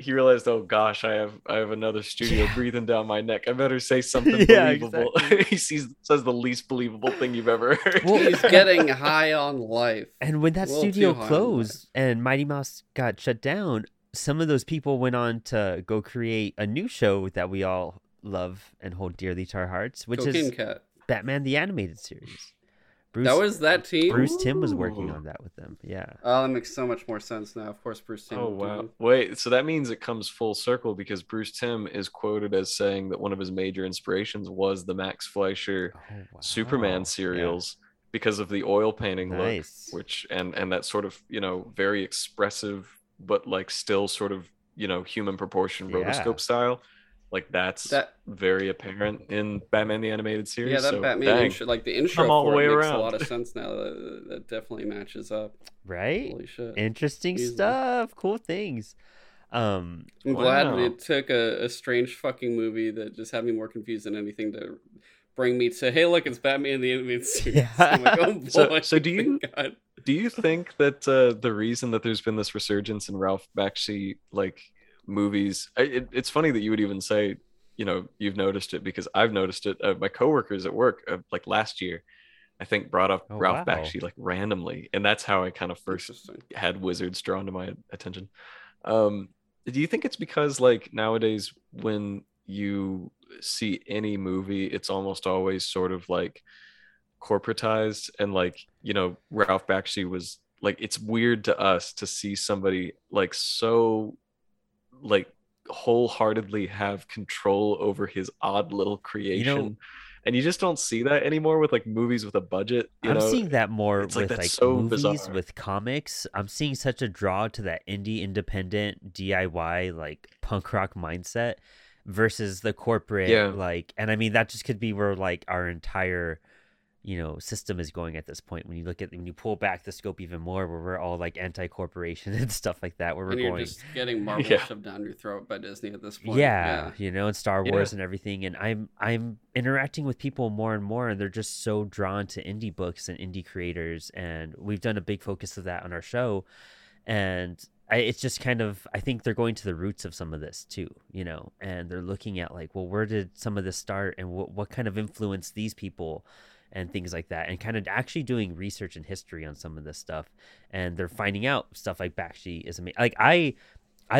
he realized, oh gosh, I have another studio breathing down my neck. I better say something believable. Exactly. He says the least believable thing you've ever heard. Well, he's getting high on life. And when that studio closed and Mighty Mouse got shut down, some of those people went on to go create a new show that we all love and hold dearly to our hearts, which is Batman the Animated Series. Bruce Timm was working on that with them. Yeah. Oh, that makes so much more sense now. Of course, Bruce Timm. Oh, wow. Wait, so that means it comes full circle, because Bruce Timm is quoted as saying that one of his major inspirations was the Max Fleischer Superman serials because of the oil painting look, which and that sort of, very expressive but like still sort of, human proportion rotoscope style. Like that's very apparent in Batman the Animated Series. Yeah, Batman intro, like the intro, makes a lot of sense now. That definitely matches up. Right? Holy shit! Interesting stuff. Cool things. I'm glad it took a strange fucking movie that just had me more confused than anything to bring me to, hey, look, it's Batman the Animated Series. Yeah. I'm like, oh boy. So do you think that the reason that there's been this resurgence in Ralph Bakshi, like, movies, it's funny that you would even say you've noticed it, because I've noticed it. My coworkers at work, like last year, I think brought up Ralph Bakshi like randomly, and that's how I kind of first had Wizards drawn to my attention. Do you think it's because like nowadays when you see any movie, it's almost always sort of like corporatized, and like, you know, Ralph Bakshi was like, it's weird to us to see somebody like so like wholeheartedly have control over his odd little creation, you know, and you just don't see that anymore with like movies with a budget. I'm seeing that more with like so movies, bizarre. With comics, I'm seeing such a draw to that indie, independent, DIY, like punk rock mindset versus the corporate, like, and I mean, that just could be where like our entire, you know, system is going at this point. When you look at, when you pull back the scope even more, where we're all like anti-corporation and stuff like that, where we're going just getting Marvel shoved down your throat by Disney at this point. Yeah, you know, and Star Wars and everything. And I'm interacting with people more and more, and they're just so drawn to indie books and indie creators. And we've done a big focus of that on our show. And it's just kind of, I think they're going to the roots of some of this too, you know, and they're looking at like, well, where did some of this start, and what kind of influenced these people and things like that, and kind of actually doing research and history on some of this stuff. And they're finding out stuff like Bakshi is amazing. Like I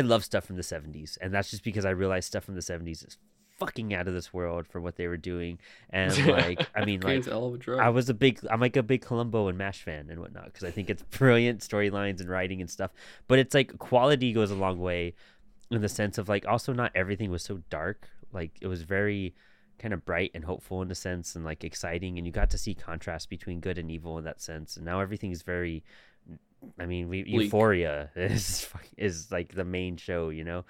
love stuff from the 70s, and that's just because I realized stuff from the 70s is fucking out of this world for what they were doing. And like, I mean, like I'm like a big Columbo and MASH fan and whatnot, because I think it's brilliant storylines and writing and stuff, but it's like quality goes a long way in the sense of like, also not everything was so dark. Like it was very kind of bright and hopeful in a sense, and like exciting, and you got to see contrast between good and evil in that sense. And now everything is very, I mean, Euphoria is like the main show, you know.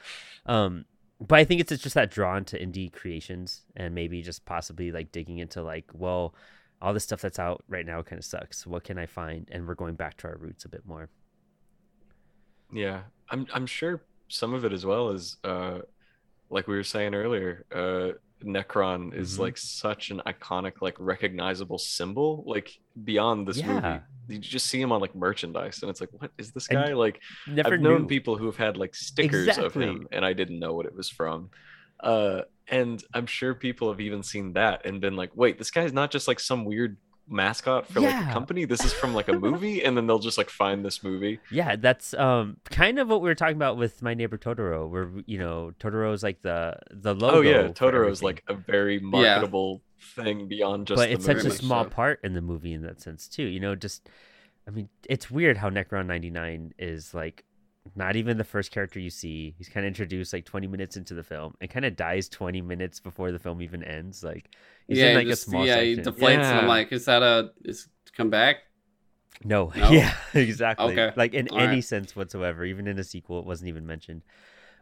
But I think it's just that drawn to indie creations, and maybe just possibly like digging into like, well, all the stuff that's out right now kind of sucks, what can I find? And we're going back to our roots a bit more. Yeah, I'm sure some of it as well is like we were saying earlier, Necron is like such an iconic, like recognizable symbol, like beyond this movie. You just see him on like merchandise, and it's like, what is this guy? Like I've known people who have had like stickers of him, and I didn't know what it was from. And I'm sure people have even seen that and been like, wait, this guy's not just like some weird mascot for like a company, this is from like a movie. And then they'll just like find this movie. Yeah, that's kind of what we were talking about with My Neighbor Totoro, where, you know, Totoro's like the logo. Oh yeah, Totoro's like a very marketable thing beyond just, but it's such a small part in the movie in that sense too, you know. Just, I mean, it's weird how Necron 99 is like not even the first character you see. He's kind of introduced like 20 minutes into the film, and kind of dies 20 minutes before the film even ends. Like he's in like just, a small section. He deflates, and I'm like, is that is come back? No. Yeah, exactly. Okay. Like in all any sense whatsoever, even in a sequel, it wasn't even mentioned.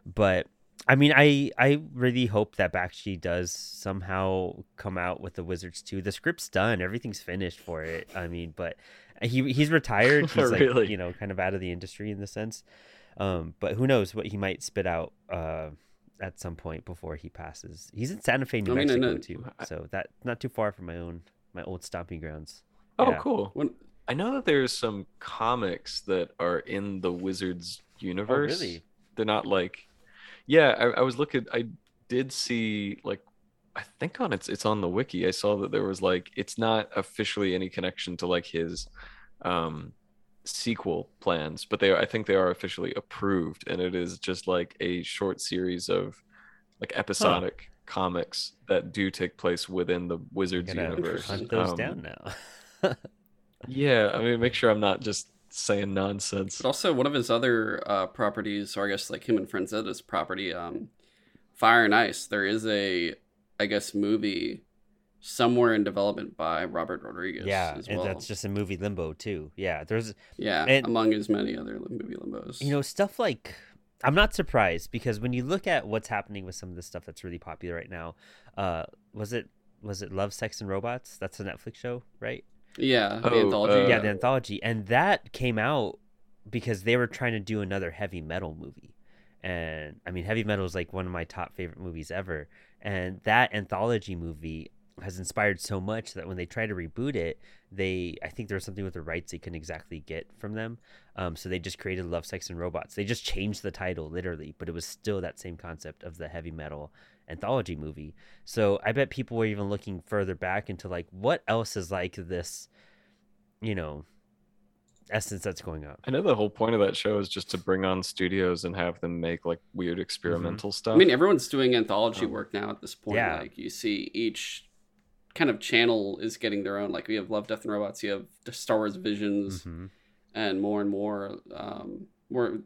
But I mean, I really hope that Bakshi does somehow come out with the Wizards too. The script's done, everything's finished for it. I mean, but he's retired. He's like, really? You know, kind of out of the industry in the sense. But who knows what he might spit out at some point before he passes. He's in Santa Fe, New Mexico too, so that not too far from my old stomping grounds. Oh, yeah. Cool. I know that there's some comics that are in the Wizards universe. Oh, really? They're not like, I was looking. I did see like, I think on it's on the wiki, I saw that there was like, it's not officially any connection to like his sequel plans, but I think they are officially approved, and it is just like a short series of like episodic comics that do take place within the Wizards universe. Hunt those down now. I mean, make sure I'm not just saying nonsense. But also, one of his other properties, or I guess like him and Franzetta's property, Fire and Ice. There is a, I guess, movie somewhere in development by Robert Rodriguez. Yeah, as well. And that's just a movie limbo too. Yeah, there's among as many other movie limbos. You know, stuff like, I'm not surprised, because when you look at what's happening with some of the stuff that's really popular right now, was it Love, Sex, and Robots? That's a Netflix show, right? Yeah, the anthology. Yeah, the anthology, and that came out because they were trying to do another heavy metal movie, and I mean, heavy metal is like one of my top favorite movies ever, and that anthology movie has inspired so much that when they try to reboot it, I think there was something with the rights they couldn't exactly get from them. So they just created Love, Sex, and Robots. They just changed the title literally, but it was still that same concept of the heavy metal anthology movie. So I bet people were even looking further back into like what else is like this, you know, essence that's going on. I know the whole point of that show is just to bring on studios and have them make like weird experimental stuff. I mean, everyone's doing anthology work now at this point. Yeah. Like you see each kind of channel is getting their own. Like we have Love, Death and Robots. You have the Star Wars Visions and more. More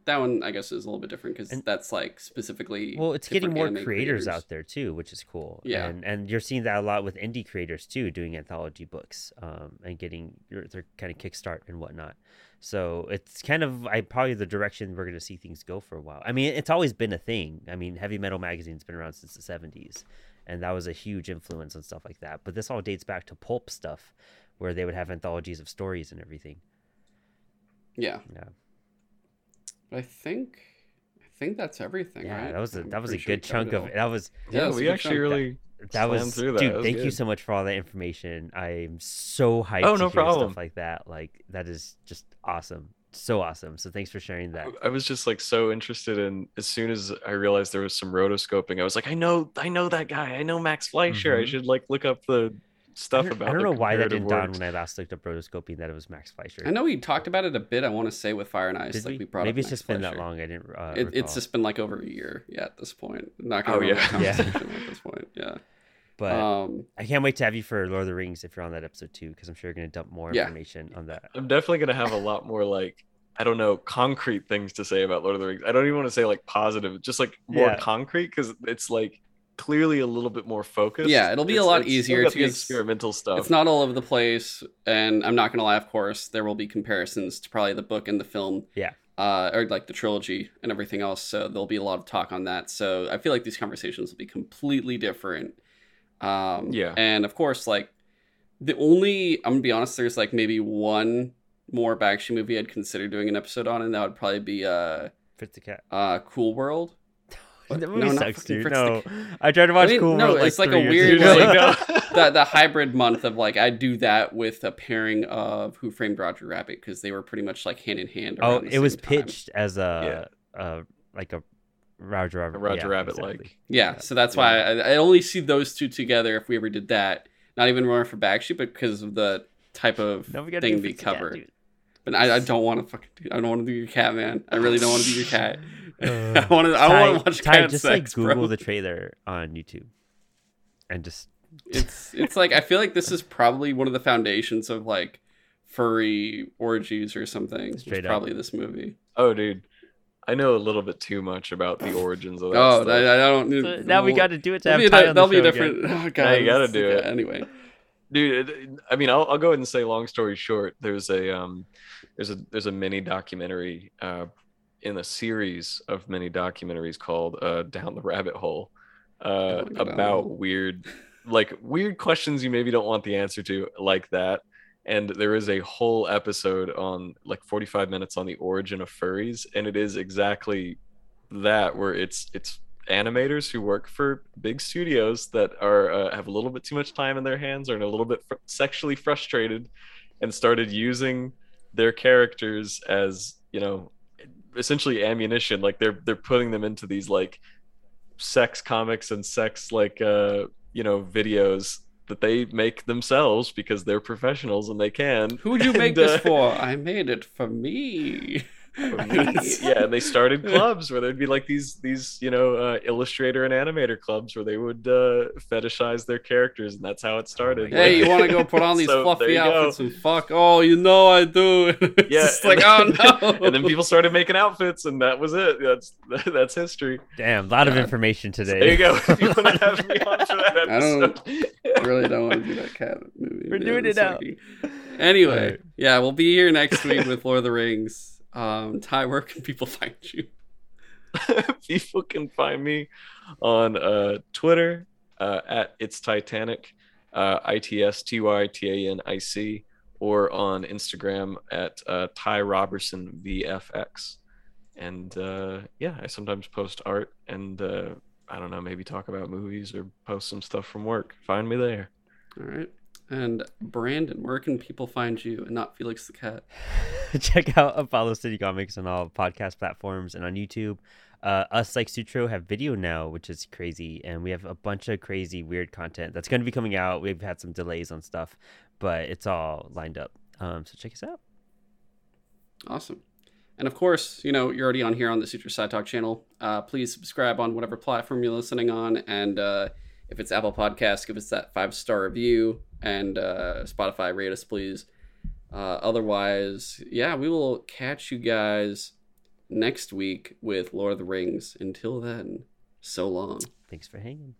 that one, I guess, is a little bit different because that's like specifically. Well, it's getting more creators out there too, which is cool. Yeah, and you're seeing that a lot with indie creators too, doing anthology books, and getting their kind of kickstart and whatnot. So it's kind of probably the direction we're going to see things go for a while. I mean, it's always been a thing. I mean, Heavy Metal Magazine's been around since the 70s, and that was a huge influence on stuff like that. But this all dates back to pulp stuff, where they would have anthologies of stories and everything. Yeah. I think that's everything. Yeah, right? that was a good chunk of it. We actually really that was dude. Thank you so much for all that information. I'm so hyped. Oh, no problem. Stuff like that. Like that is just awesome. So awesome. So thanks for sharing that. I was just like so interested in. As soon as I realized there was some rotoscoping, I was like, I know that guy. I know Max Fleischer. I should like look up the stuff about. I don't know why that didn't dawn when I last looked up rotoscoping that it was Max Fleischer. I know we talked about it a bit. I want to say with Fire and Ice, we brought maybe up it's Max just Fleischer. Been that long. I didn't. It's just been like over a year. Yeah, at this point, I'm not gonna. Oh yeah, at this point, yeah. But I can't wait to have you for Lord of the Rings if you're on that episode too, because I'm sure you're gonna dump more information on that. I'm definitely gonna have a lot more like. I don't know, concrete things to say about Lord of the Rings. I don't even want to say like positive, just like more concrete because it's like. Clearly a little bit more focused. Yeah, it'll be a lot easier to experimental stuff. It's not all over the place, and I'm not gonna lie, of course there will be comparisons to probably the book and the film, or like the trilogy and everything else, so there'll be a lot of talk on that. So I feel like these conversations will be completely different. And of course, like the only, I'm gonna be honest, there's like maybe one more Bakshi movie I'd consider doing an episode on, and that would probably be Fritz the Cat, Cool World. That movie sucks, dude. No, I tried to watch Cool World. No, it's like a weird the hybrid month of like I do that with a pairing of Who Framed Roger Rabbit because they were pretty much like hand in hand. Oh, it was pitched as a like a Roger Rabbit, Rabbit like. Yeah, so that's why I only see those two together if we ever did that. Not even more for Bakshi, but because of the type of thing we covered. But I don't want to do your cat, man. I really don't want to do your cat. I want to watch Ty, cat just sex, like Google the trailer on YouTube, and just it's like I feel like this is probably one of the foundations of like furry orgies or something. Straight up. Probably this movie. Oh, dude, I know a little bit too much about the origins of that. Oh, stuff. I don't. So now we got to do it. To have Ty on the show different. Again. Oh, God, now you got to do it anyway. Dude, I mean, I'll go ahead and say. Long story short, there's a mini documentary in a series of mini documentaries called "Down the Rabbit Hole" about weird questions you maybe don't want the answer to, like that. And there is a whole episode on like 45 minutes on the origin of furries, and it is exactly that, where it's animators who work for big studios that are have a little bit too much time in their hands, or are a little bit sexually frustrated, and started using their characters as, you know, essentially ammunition. Like they're putting them into these like sex comics and sex like videos that they make themselves because they're professionals and they can. Who'd you make this for? I made it for me. Yeah, and they started clubs where there'd be like these illustrator and animator clubs where they would fetishize their characters, and that's how it started. Hey, you want to go put on these fluffy outfits and fuck? Oh, you know I do. Yeah, it's like then, oh no. And then people started making outfits, and that was it. That's history. Damn, a lot of information today. So there you go. If you want to have me on for that episode, I really don't want to do that cat movie. We're doing it out. Anyway, right. Yeah, we'll be here next week with Lord of the Rings. Ty, where can people find you? People can find me on Twitter at It's Titanic, ITSTYTANIC, or on Instagram at Ty Robertson VFX. And I sometimes post art and I don't know, maybe talk about movies or post some stuff from work. Find me there. All right. And Brandon, where can people find you and not Felix the Cat? Check out Apollo City Comics on all podcast platforms and on YouTube. Us Like Sutro have video now, which is crazy, and we have a bunch of crazy weird content that's going to be coming out. We've had some delays on stuff, but it's all lined up, so check us out. Awesome. And of course, you know, you're already on here on the Sutro Side Talk channel. Please subscribe on whatever platform you're listening on, and if it's Apple Podcasts, give us that 5-star review, and Spotify, rate us, please. Otherwise, yeah, we will catch you guys next week with Lord of the Rings. Until then, so long. Thanks for hanging.